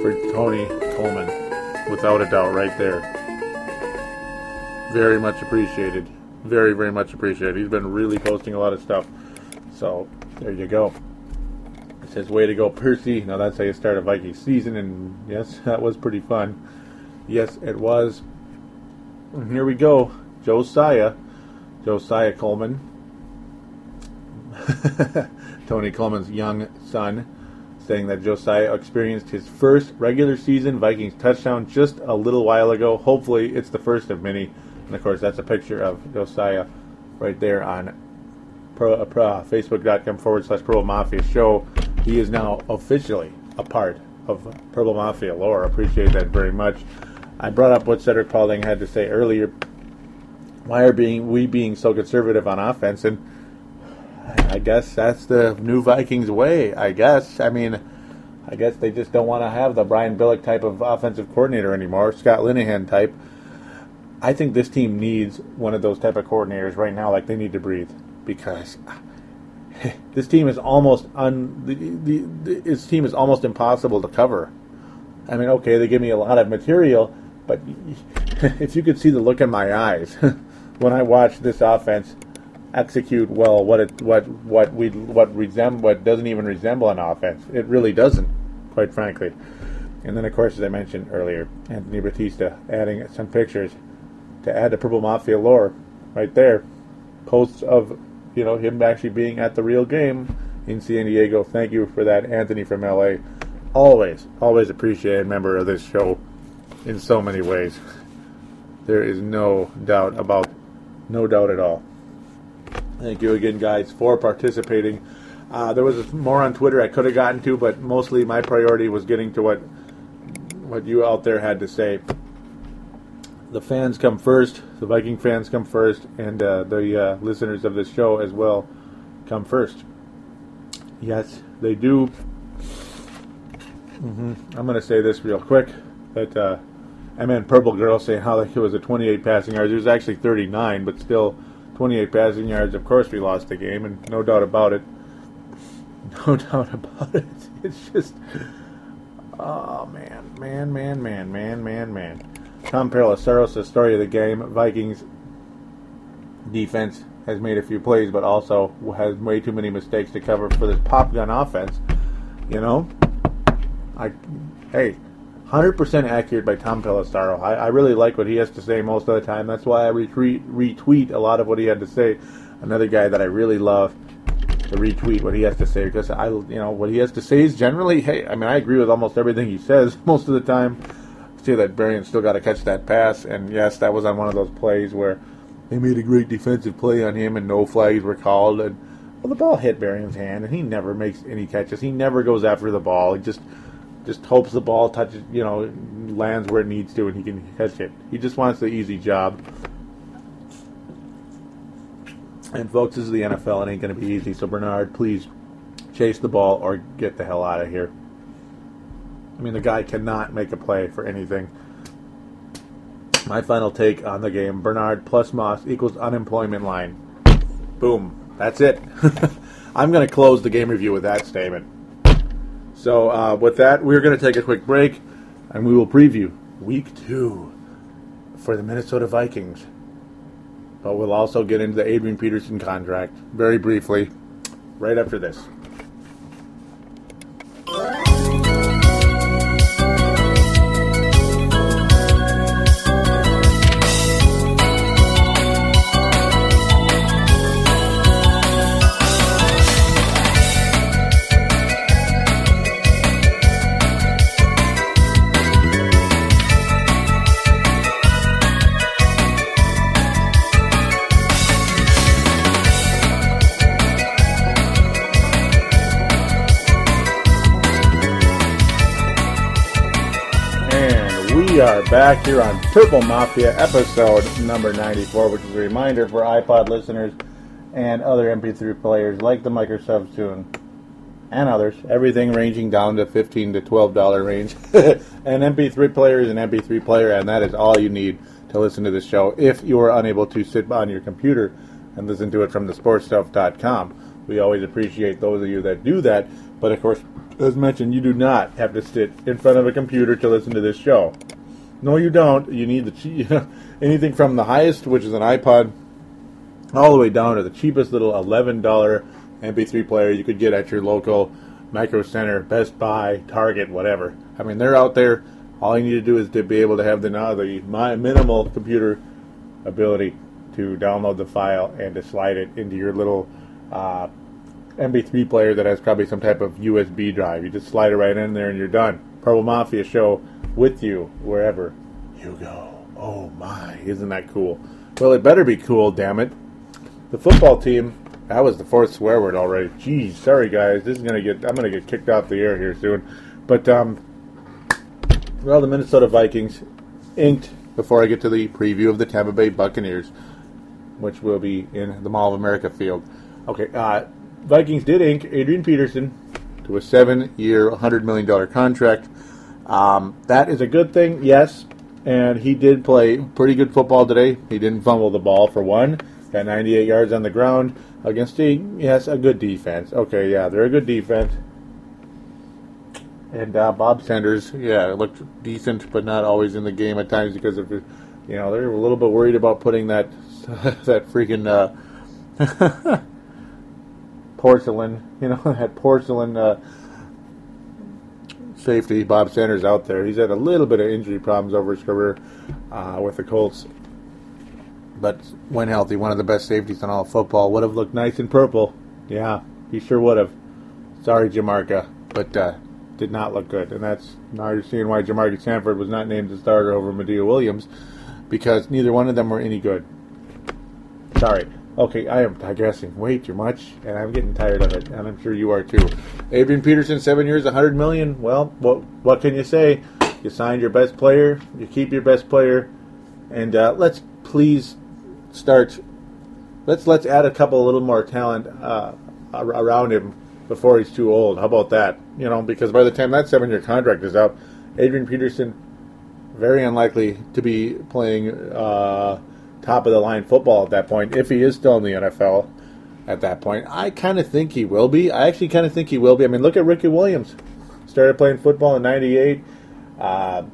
for Tony Coleman. Without a doubt, right there. Very much appreciated. Very, very much appreciated. He's been really posting a lot of stuff. So, there you go. It says, way to go, Percy. Now, that's how you start a Viking season. And, yes, that was pretty fun. Yes, it was. And here we go. Josiah. Josiah Coleman. Tony Coleman's young son. Saying that Josiah experienced his first regular season Vikings touchdown just a little while ago. Hopefully, it's the first of many. And, of course, that's a picture of Josiah right there on Facebook.com forward slash Purple Mafia show. He is now officially a part of Purple Mafia lore. Appreciate that very much. I brought up what Cedric Paulding had to say earlier. Why are being we being so conservative on offense? And I guess that's the new Vikings way, I guess. I mean, I guess they just don't want to have the Brian Billick type of offensive coordinator anymore, Scott Linehan type. I think this team needs one of those type of coordinators right now. Like, they need to breathe. Because this team is almost un, the, the, the, this team is almost impossible to cover. I mean, okay, they give me a lot of material, but if you could see the look in my eyes when I watch this offense execute well, what it what what we what resemb what doesn't even resemble an offense, it really doesn't, quite frankly. And then, of course, as I mentioned earlier, Anthony Batista adding some pictures to add to Purple Mafia lore, right there, posts of, you know, him actually being at the real game in San Diego. Thank you for that, Anthony from L A. Always, always appreciated member of this show in so many ways. There is no doubt about, no doubt at all. Thank you again, guys, for participating. Uh, there was more on Twitter I could have gotten to, but mostly my priority was getting to what what you out there had to say. The fans come first, the Viking fans come first, and uh, the uh, listeners of this show as well come first. Yes, they do. Mm-hmm. I'm going to say this real quick. That uh, I meant Purple Girl saying how it was a twenty-eight passing yards. It was actually thirty-nine, but still twenty-eight passing yards. Of course we lost the game, and no doubt about it. No doubt about it. It's just, oh, man, man, man, man, man, man, man. Tom Pelissero, the story of the game. Vikings defense has made a few plays, but also has way too many mistakes to cover for this pop gun offense. You know, I hey, one hundred percent accurate by Tom Pelissero. I, I really like what he has to say most of the time. That's why I retweet, retweet a lot of what he had to say. Another guy that I really love to retweet what he has to say, because I, you know, what he has to say is generally, hey, I mean, I agree with almost everything he says most of the time. That Berrian still got to catch that pass, and yes, that was on one of those plays where they made a great defensive play on him and no flags were called, and well, the ball hit Berrian's hand, and he never makes any catches. He never goes after the ball. He just just hopes the ball touches, you know, lands where it needs to, and he can catch it. He just wants the easy job. And folks, this is the N F L. It ain't going to be easy, so Bernard, please chase the ball or get the hell out of here. I mean, the guy cannot make a play for anything. My final take on the game. Bernard plus Moss equals unemployment line. Boom. That's it. I'm going to close the game review with that statement. So, uh, with that, we're going to take a quick break, and we will preview Week two. for the Minnesota Vikings. But we'll also get into the Adrian Peterson contract very briefly right after this. We are back here on Purple Mafia, episode number ninety-four, which is a reminder for iPod listeners and other M P three players like the Microsoft Zune and others, everything ranging down to fifteen to twelve dollars range, an M P three player is an M P three player, and that is all you need to listen to this show if you are unable to sit on your computer and listen to it from the sports stuff dot com. We always appreciate those of you that do that, but of course, as mentioned, you do not have to sit in front of a computer to listen to this show. No, you don't. You need the che- anything from the highest, which is an iPod, all the way down to the cheapest little eleven dollar M P three player you could get at your local Micro Center, Best Buy, Target, whatever. I mean, they're out there. All you need to do is to be able to have the, uh, the my minimal computer ability to download the file and to slide it into your little uh, M P three player that has probably some type of U S B drive. You just slide it right in there and you're done. Purple Mafia show with you wherever you go. Oh my, isn't that cool? Well, it better be cool, damn it. The football team, that was the fourth swear word already. Jeez, sorry guys, this is gonna get I'm gonna get kicked off the air here soon. But um well, the Minnesota Vikings inked, before I get to the preview of the Tampa Bay Buccaneers, which will be in the Mall of America Field. Okay, uh Vikings did ink Adrian Peterson to a seven-year, one hundred million dollars contract. Um, that is a good thing, yes, and he did play pretty good football today. He didn't fumble the ball, for one. Got ninety-eight yards on the ground against a, yes, a good defense. Okay, yeah, they're a good defense. And uh, Bob Sanders, yeah, looked decent, but not always in the game at times because of, you know, they were a little bit worried about putting that, that freaking... Uh, porcelain, you know, that porcelain uh, safety, Bob Sanders, out there. He's had a little bit of injury problems over his career uh, with the Colts. But when healthy, one of the best safeties in all of football. Would have looked nice in purple. Yeah, he sure would have. Sorry, Jamarca, but uh, did not look good. And that's, now you're seeing why Jamarca Sanford was not named the starter over Medea Williams, because neither one of them were any good. Sorry. Okay, I am digressing way too much, and I'm getting tired of it, and I'm sure you are too. Adrian Peterson, seven years, one hundred million dollars. Well, what, what can you say? You signed your best player, you keep your best player, and uh, let's please start. Let's let's add a couple little more talent uh, around him before he's too old. How about that? You know, because by the time that seven-year contract is up, Adrian Peterson very unlikely to be playing. Uh, top-of-the-line football at that point, if he is still in the N F L at that point. I kind of think he will be. I actually kind of think he will be. I mean, look at Ricky Williams. Started playing football in ninety-eight. Uh,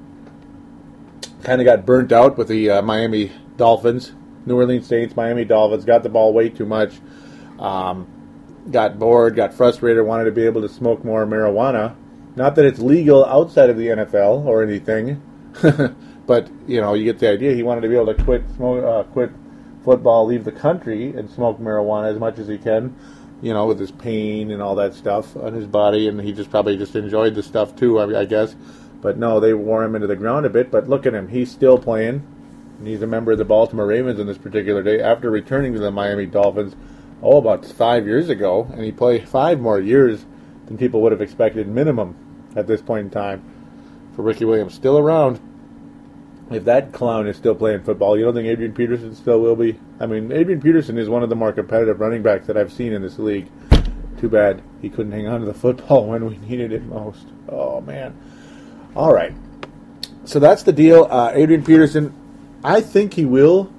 kind of got burnt out with the uh, Miami Dolphins. New Orleans Saints, Miami Dolphins. Got the ball way too much. Um, got bored, got frustrated, wanted to be able to smoke more marijuana. Not that it's legal outside of the N F L or anything. But, you know, you get the idea. He wanted to be able to quit smoke, uh, quit football, leave the country, and smoke marijuana as much as he can, you know, with his pain and all that stuff on his body. And he just probably just enjoyed the stuff, too, I, I guess. But, no, they wore him into the ground a bit. But look at him. He's still playing. And he's a member of the Baltimore Ravens on this particular day after returning to the Miami Dolphins, oh, about five years ago. And he played five more years than people would have expected minimum at this point in time for Ricky Williams. Still around. If that clown is still playing football, you don't think Adrian Peterson still will be? I mean, Adrian Peterson is one of the more competitive running backs that I've seen in this league. Too bad he couldn't hang on to the football when we needed it most. Oh, man. All right. So that's the deal. Uh, Adrian Peterson, I think he will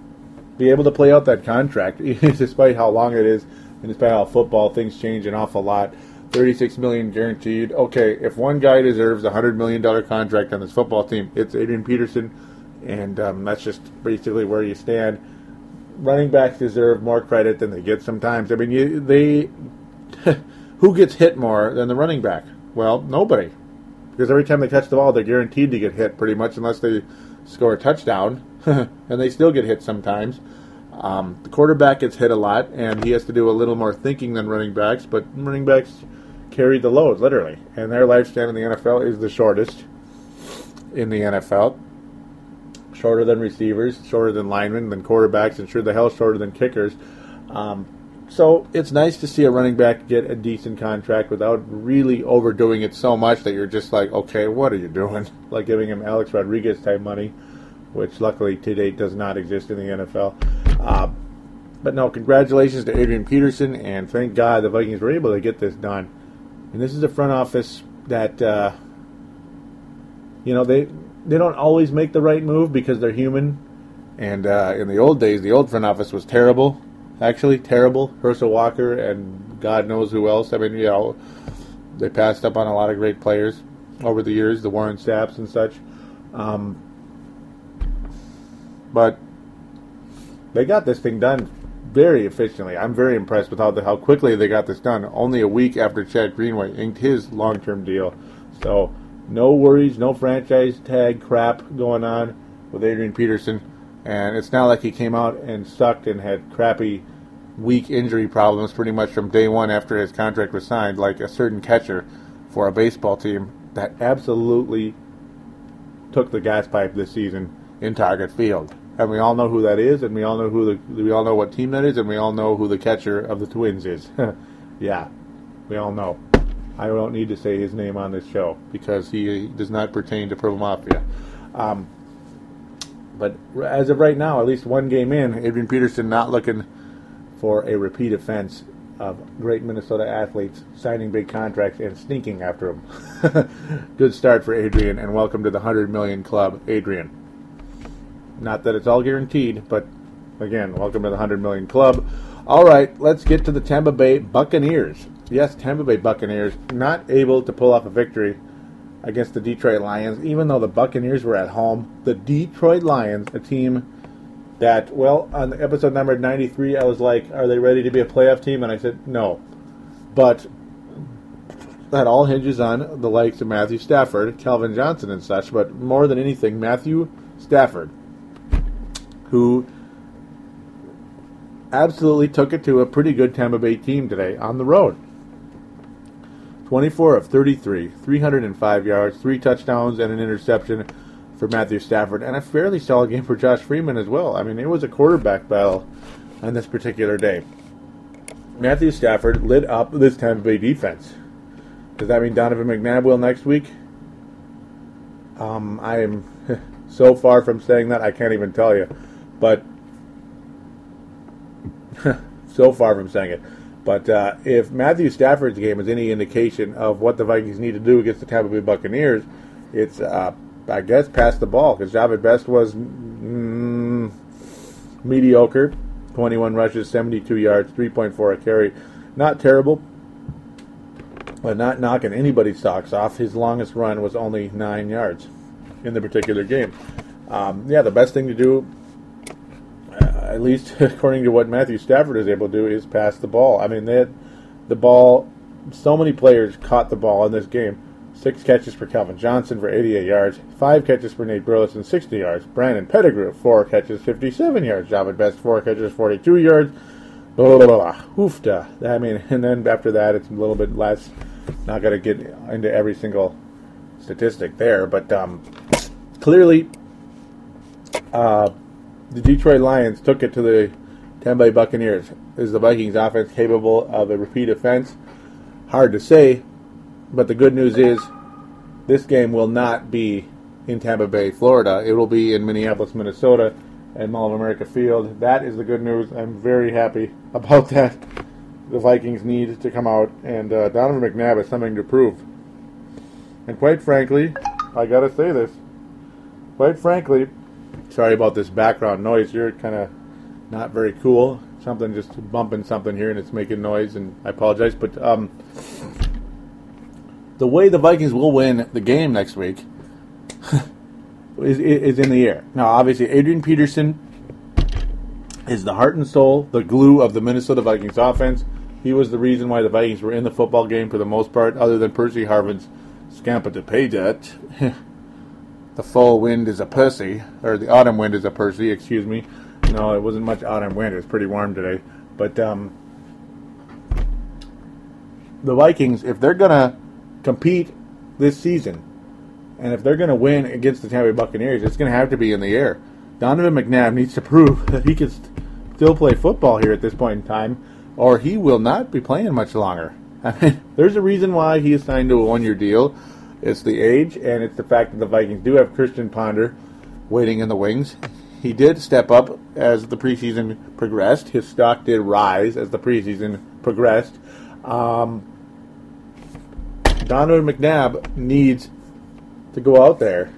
be able to play out that contract, despite how long it is and despite how football things change an awful lot. thirty-six million dollars guaranteed. Okay, if one guy deserves a one hundred million dollars contract on this football team, it's Adrian Peterson. and um, that's just basically where you stand. Running backs deserve more credit than they get sometimes. I mean, you, they who gets hit more than the running back? Well, nobody, because every time they catch the ball, they're guaranteed to get hit pretty much unless they score a touchdown, and they still get hit sometimes. Um, the quarterback gets hit a lot, and he has to do a little more thinking than running backs, but running backs carry the load, literally, and their lifespan in the N F L is the shortest in the N F L. Shorter than receivers, shorter than linemen, than quarterbacks, and sure the hell shorter than kickers. Um, so it's nice to see a running back get a decent contract without really overdoing it so much that you're just like, okay, what are you doing? Like giving him Alex Rodriguez-type money, which luckily today does not exist in the N F L. Uh, but no, congratulations to Adrian Peterson, and thank God the Vikings were able to get this done. And this is a front office that, uh, you know, they... They don't always make the right move because they're human. And uh, in the old days, the old front office was terrible. Actually, terrible. Herschel Walker and God knows who else. I mean, you know, they passed up on a lot of great players over the years, the Warren Saps and such. Um, but they got this thing done very efficiently. I'm very impressed with how, the, how quickly they got this done, only a week after Chad Greenway inked his long-term deal. So... no worries, no franchise tag crap going on with Adrian Peterson. And it's not like he came out and sucked and had crappy, weak injury problems pretty much from day one after his contract was signed, like a certain catcher for a baseball team that absolutely took the gas pipe this season in Target Field. And we all know who that is, and we all know who the, we all know what team that is, and we all know who the catcher of the Twins is. Yeah, we all know. I don't need to say his name on this show because he does not pertain to Purple Mafia. Um, but as of right now, at least one game in, Adrian Peterson not looking for a repeat offense of great Minnesota athletes signing big contracts and sneaking after them. Good start for Adrian, and welcome to the one hundred million Club, Adrian. Not that it's all guaranteed, but again, welcome to the one hundred million Club. All right, let's get to the Tampa Bay Buccaneers. Yes, Tampa Bay Buccaneers not able to pull off a victory against the Detroit Lions, even though the Buccaneers were at home. The Detroit Lions, a team that, well, on episode number ninety-three, I was like, are they ready to be a playoff team? And I said, no. But that all hinges on the likes of Matthew Stafford, Calvin Johnson and such, but more than anything, Matthew Stafford, who absolutely took it to a pretty good Tampa Bay team today on the road. twenty-four of thirty-three, three hundred five yards, three touchdowns, and an interception for Matthew Stafford, and a fairly solid game for Josh Freeman as well. I mean, it was a quarterback battle on this particular day. Matthew Stafford lit up this Tampa Bay defense. Does that mean Donovan McNabb will next week? Um, I am so far from saying that, I can't even tell you. But, so far from saying it. But uh, if Matthew Stafford's game is any indication of what the Vikings need to do against the Tampa Bay Buccaneers, it's, uh, I guess, pass the ball. His job at best was mm, mediocre. twenty-one rushes, seventy-two yards, three point four a carry. Not terrible, but not knocking anybody's socks off. His longest run was only nine yards in the particular game. Um, yeah, the best thing to do, at least according to what Matthew Stafford is able to do, is pass the ball. I mean, they had the ball, so many players caught the ball in this game. Six catches for Calvin Johnson for eighty-eight yards, five catches for Nate Burleson, sixty yards, Brandon Pettigrew, four catches, fifty-seven yards, Javid Best, four catches, forty-two yards, blah, blah, blah, hoofda. I mean, and then after that, it's a little bit less. Not going to get into every single statistic there, but um, clearly, uh, the Detroit Lions took it to the Tampa Bay Buccaneers. Is the Vikings offense capable of a repeat offense? Hard to say, but the good news is this game will not be in Tampa Bay, Florida. It will be in Minneapolis, Minnesota at Mall of America Field. That is the good news. I'm very happy about that. The Vikings need to come out, and uh, Donovan McNabb has something to prove. And quite frankly, I gotta say this, quite frankly, sorry about this background noise. You're kind of not very cool. Something just bumping something here, and it's making noise, and I apologize. But um, the way the Vikings will win the game next week is is in the air. Now, obviously, Adrian Peterson is the heart and soul, the glue of the Minnesota Vikings offense. He was the reason why the Vikings were in the football game for the most part, other than Percy Harvin's scamper to pay debt. The fall wind is a Percy, or the autumn wind is a Percy, excuse me. No, it wasn't much autumn wind. It was pretty warm today. But um, the Vikings, if they're going to compete this season, and if they're going to win against the Tampa Bay Buccaneers, it's going to have to be in the air. Donovan McNabb needs to prove that he can st- still play football here at this point in time, or he will not be playing much longer. I mean, there's a reason why he is signed to a one-year deal. It's the age, and it's the fact that the Vikings do have Christian Ponder waiting in the wings. He did step up as the preseason progressed. His stock did rise as the preseason progressed. Um, Donovan McNabb needs to go out there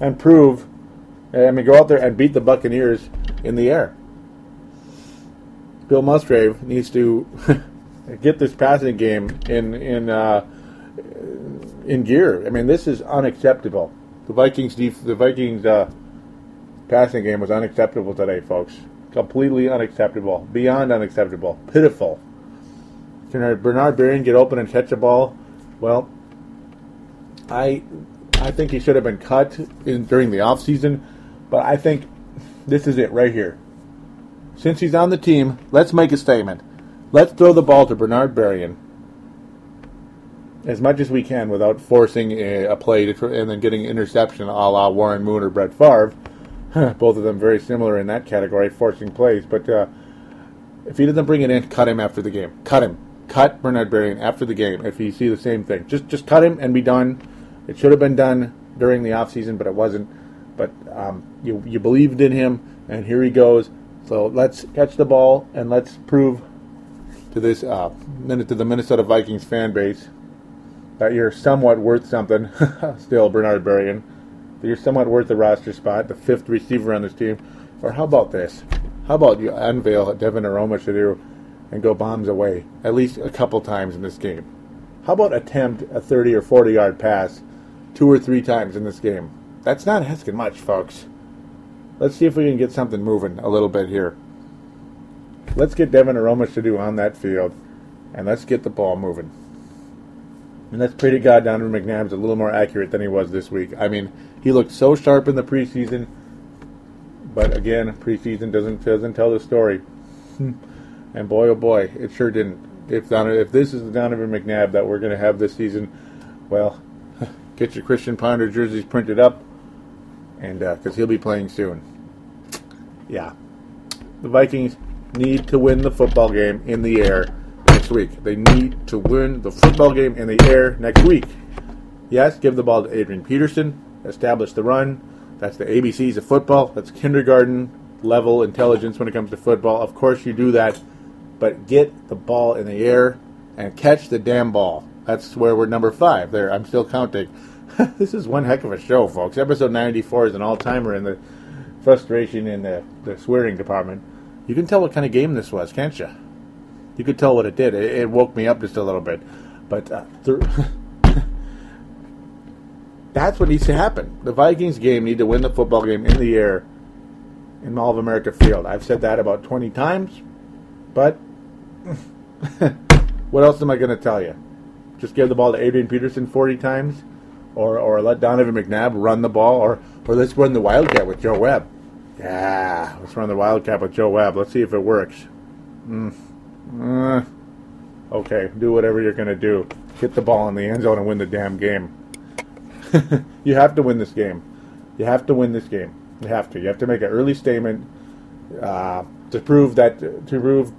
and prove, I mean, go out there and beat the Buccaneers in the air. Bill Musgrave needs to get this passing game in in uh, in gear. I mean, this is unacceptable. The Vikings, def- the Vikings uh, passing game was unacceptable today, folks. Completely unacceptable, beyond unacceptable, pitiful. Can Bernard Berrian get open and catch the ball? Well, I I think he should have been cut in, during the offseason, but I think this is it right here. Since he's on the team, let's make a statement. Let's throw the ball to Bernard Berrian as much as we can without forcing a, a play to tr- and then getting an interception a la Warren Moon or Brett Favre. Both of them very similar in that category, forcing plays. But uh, if he doesn't bring it in, cut him after the game. Cut him. Cut Bernard Berrian after the game if you see the same thing. Just just cut him and be done. It should have been done during the offseason, but it wasn't. But um, you, you believed in him, and here he goes. So let's catch the ball, and let's prove to this uh, to the Minnesota Vikings fan base that you're somewhat worth something. Still, Bernard Berrian. That you're somewhat worth the roster spot, the fifth receiver on this team. Or how about this? How about you unveil Devin Aromashodu and go bombs away at least a couple times in this game? How about attempt a thirty or forty-yard pass two or three times in this game? That's not asking much, folks. Let's see if we can get something moving a little bit here. Let's get Devin Aromashodu on that field, and let's get the ball moving. And let's pray to God Donovan McNabb's a little more accurate than he was this week. I mean, he looked so sharp in the preseason, but again, preseason doesn't doesn't tell the story. And boy, oh boy, it sure didn't. If Donovan, if this is the Donovan McNabb that we're going to have this season, well, get your Christian Ponder jerseys printed up. And because uh, he'll be playing soon. Yeah. The Vikings need to win the football game in the air next week. They need to win the football game in the air next week. Yes, give the ball to Adrian Peterson. Establish the run. That's the A B Cs of football. That's kindergarten level intelligence when it comes to football. Of course you do that. But get the ball in the air and catch the damn ball. That's where we're number five there. I'm still counting. This is one heck of a show, folks. Episode ninety-four is an all-timer in the frustration in the, the swearing department. You can tell what kind of game this was, can't you? You could tell what it did. It, it woke me up just a little bit. But uh, th- that's what needs to happen. The Vikings game need to win the football game in the air in Mall of America Field. I've said that about twenty times, but what else am I going to tell you? Just give the ball to Adrian Peterson forty times? Or or let Donovan McNabb run the ball, or, or let's run the Wildcat with Joe Webb. Yeah, let's run the Wildcat with Joe Webb. Let's see if it works. Mm. Uh, okay, do whatever you're going to do. Get the ball in the end zone and win the damn game. You have to win this game. You have to win this game. You have to. You have to make an early statement uh, to prove that to prove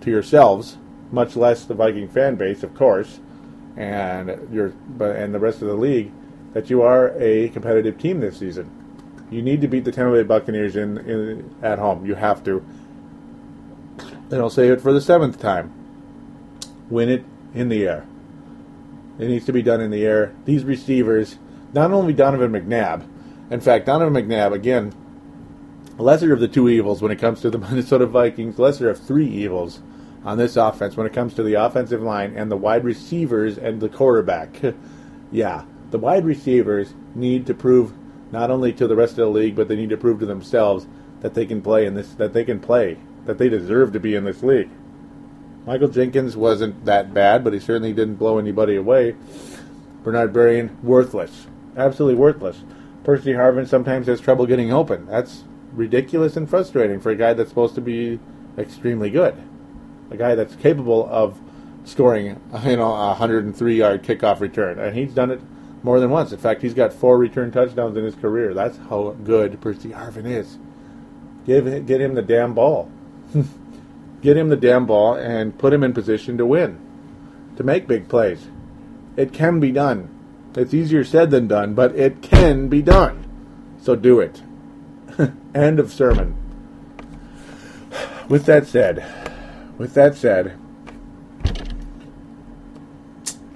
to yourselves, much less the Viking fan base, of course, and your and the rest of the league, that you are a competitive team this season. You need to beat the Tampa Bay Buccaneers in, in at home. You have to. And I'll say it for the seventh time. Win it in the air. It needs to be done in the air. These receivers, not only Donovan McNabb, in fact, Donovan McNabb, again, lesser of the two evils when it comes to the Minnesota Vikings, lesser of three evils on this offense when it comes to the offensive line and the wide receivers and the quarterback. Yeah, the wide receivers need to prove not only to the rest of the league, but they need to prove to themselves that they can play in this, that they can play, that they deserve to be in this league. Michael Jenkins wasn't that bad, but he certainly didn't blow anybody away. Bernard Berrian, worthless. Absolutely worthless. Percy Harvin sometimes has trouble getting open. That's ridiculous and frustrating for a guy that's supposed to be extremely good. A guy that's capable of scoring, you know, a one hundred three yard kickoff return. And he's done it more than once. In fact, he's got four return touchdowns in his career. That's how good Percy Harvin is. Give, get him the damn ball. Get him the damn ball and put him in position to win, to make big plays. It can be done. It's easier said than done, but it can be done. So do it. End of sermon. With that said, with that said,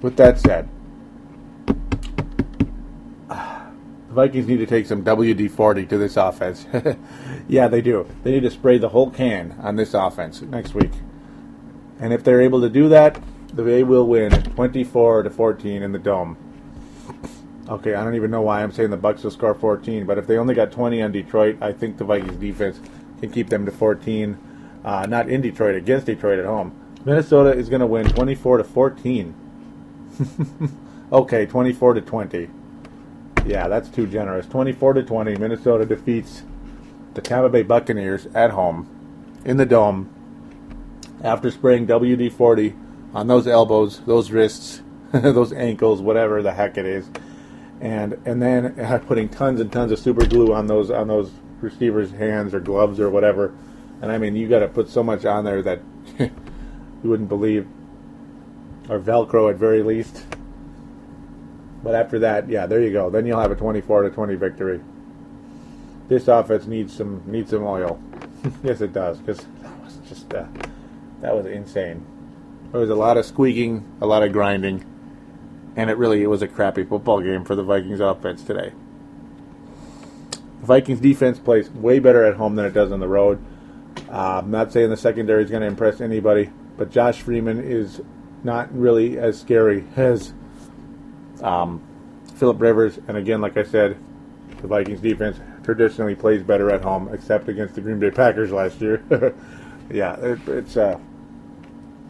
with that said, the Vikings need to take some W D forty to this offense. Yeah, they do. They need to spray the whole can on this offense next week. And if they're able to do that, they will win twenty-four to fourteen in the Dome. Okay, I don't even know why I'm saying the Bucks will score fourteen, but if they only got twenty on Detroit, I think the Vikings defense can keep them to fourteen. Uh, not in Detroit, against Detroit at home. Minnesota is going to win twenty-four to fourteen. Okay, twenty-four to twenty. Yeah, that's too generous. twenty-four to twenty, Minnesota defeats the Tampa Bay Buccaneers at home in the Dome after spraying W D forty on those elbows, those wrists, those ankles, whatever the heck it is, and and then uh, putting tons and tons of super glue on those on those receivers' hands or gloves or whatever. And I mean, you got to put so much on there that you wouldn't believe, or Velcro at very least. But after that, yeah, there you go. Then you'll have a twenty-four to twenty victory. This offense needs some needs some oil. Yes, it does, because that was just uh, that was insane. There was a lot of squeaking, a lot of grinding, and it really it was a crappy football game for the Vikings offense today. The Vikings defense plays way better at home than it does on the road. Uh, I'm not saying the secondary is going to impress anybody, but Josh Freeman is not really as scary as um, Phillip Rivers. And again, like I said, the Vikings defense traditionally plays better at home, except against the Green Bay Packers last year. Yeah, it, it's uh,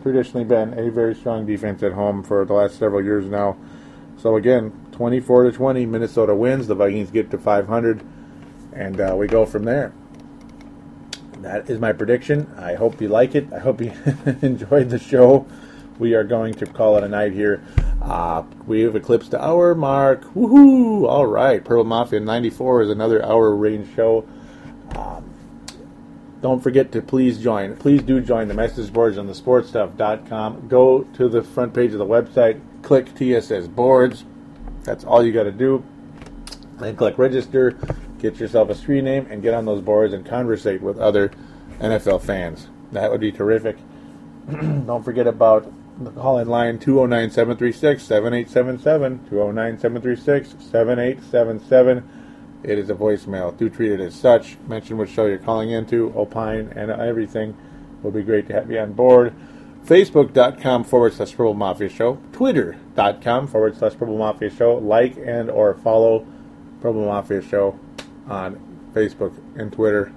traditionally been a very strong defense at home for the last several years now. So again, twenty-four to twenty, Minnesota wins. The Vikings get to five hundred, and uh, we go from there. That is my prediction. I hope you like it. I hope you enjoyed the show. We are going to call it a night here. Uh, we have eclipsed the hour mark. Woohoo! All right. Purple Mafia ninety-four is another hour range show. Um, don't forget to please join. Please do join the message boards on the sports stuff dot com. Go to the front page of the website. Click T S S Boards. That's all you got to do. Then click Register. Get yourself a screen name and get on those boards and conversate with other N F L fans. That would be terrific. Don't forget about the call in line, two oh nine, seven three six, seven eight seven seven, two oh nine, seven three six, seven eight seven seven. It is a voicemail. Do treat it as such. Mention which show you're calling into, opine, and everything. It would be great to have you on board. Facebook.com forward slash Purple Mafia Show. Twitter.com forward slash Purple Mafia Show. Like and or follow Purple Mafia Show on Facebook and Twitter.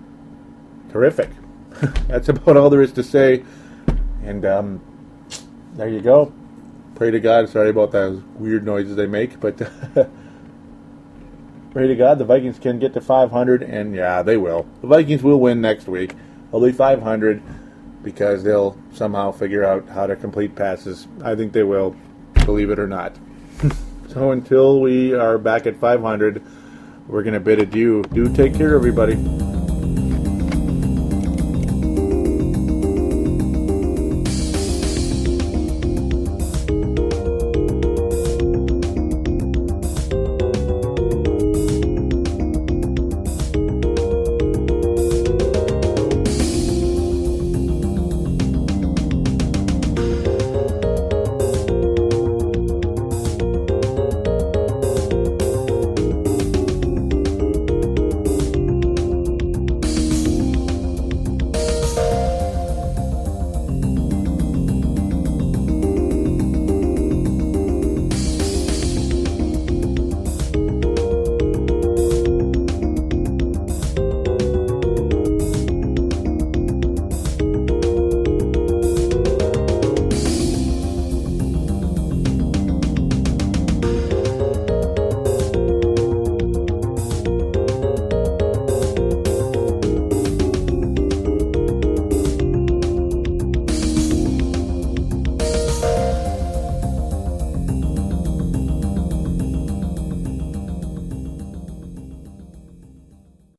Terrific. That's about all there is to say. And, um... there you go. Pray to God. Sorry about those weird noises they make, but pray to God the Vikings can get to five hundred, and yeah, they will. The Vikings will win next week. Only five hundred, because they'll somehow figure out how to complete passes. I think they will, believe it or not. So until we are back at five hundred, we're going to bid adieu. Do take care, everybody.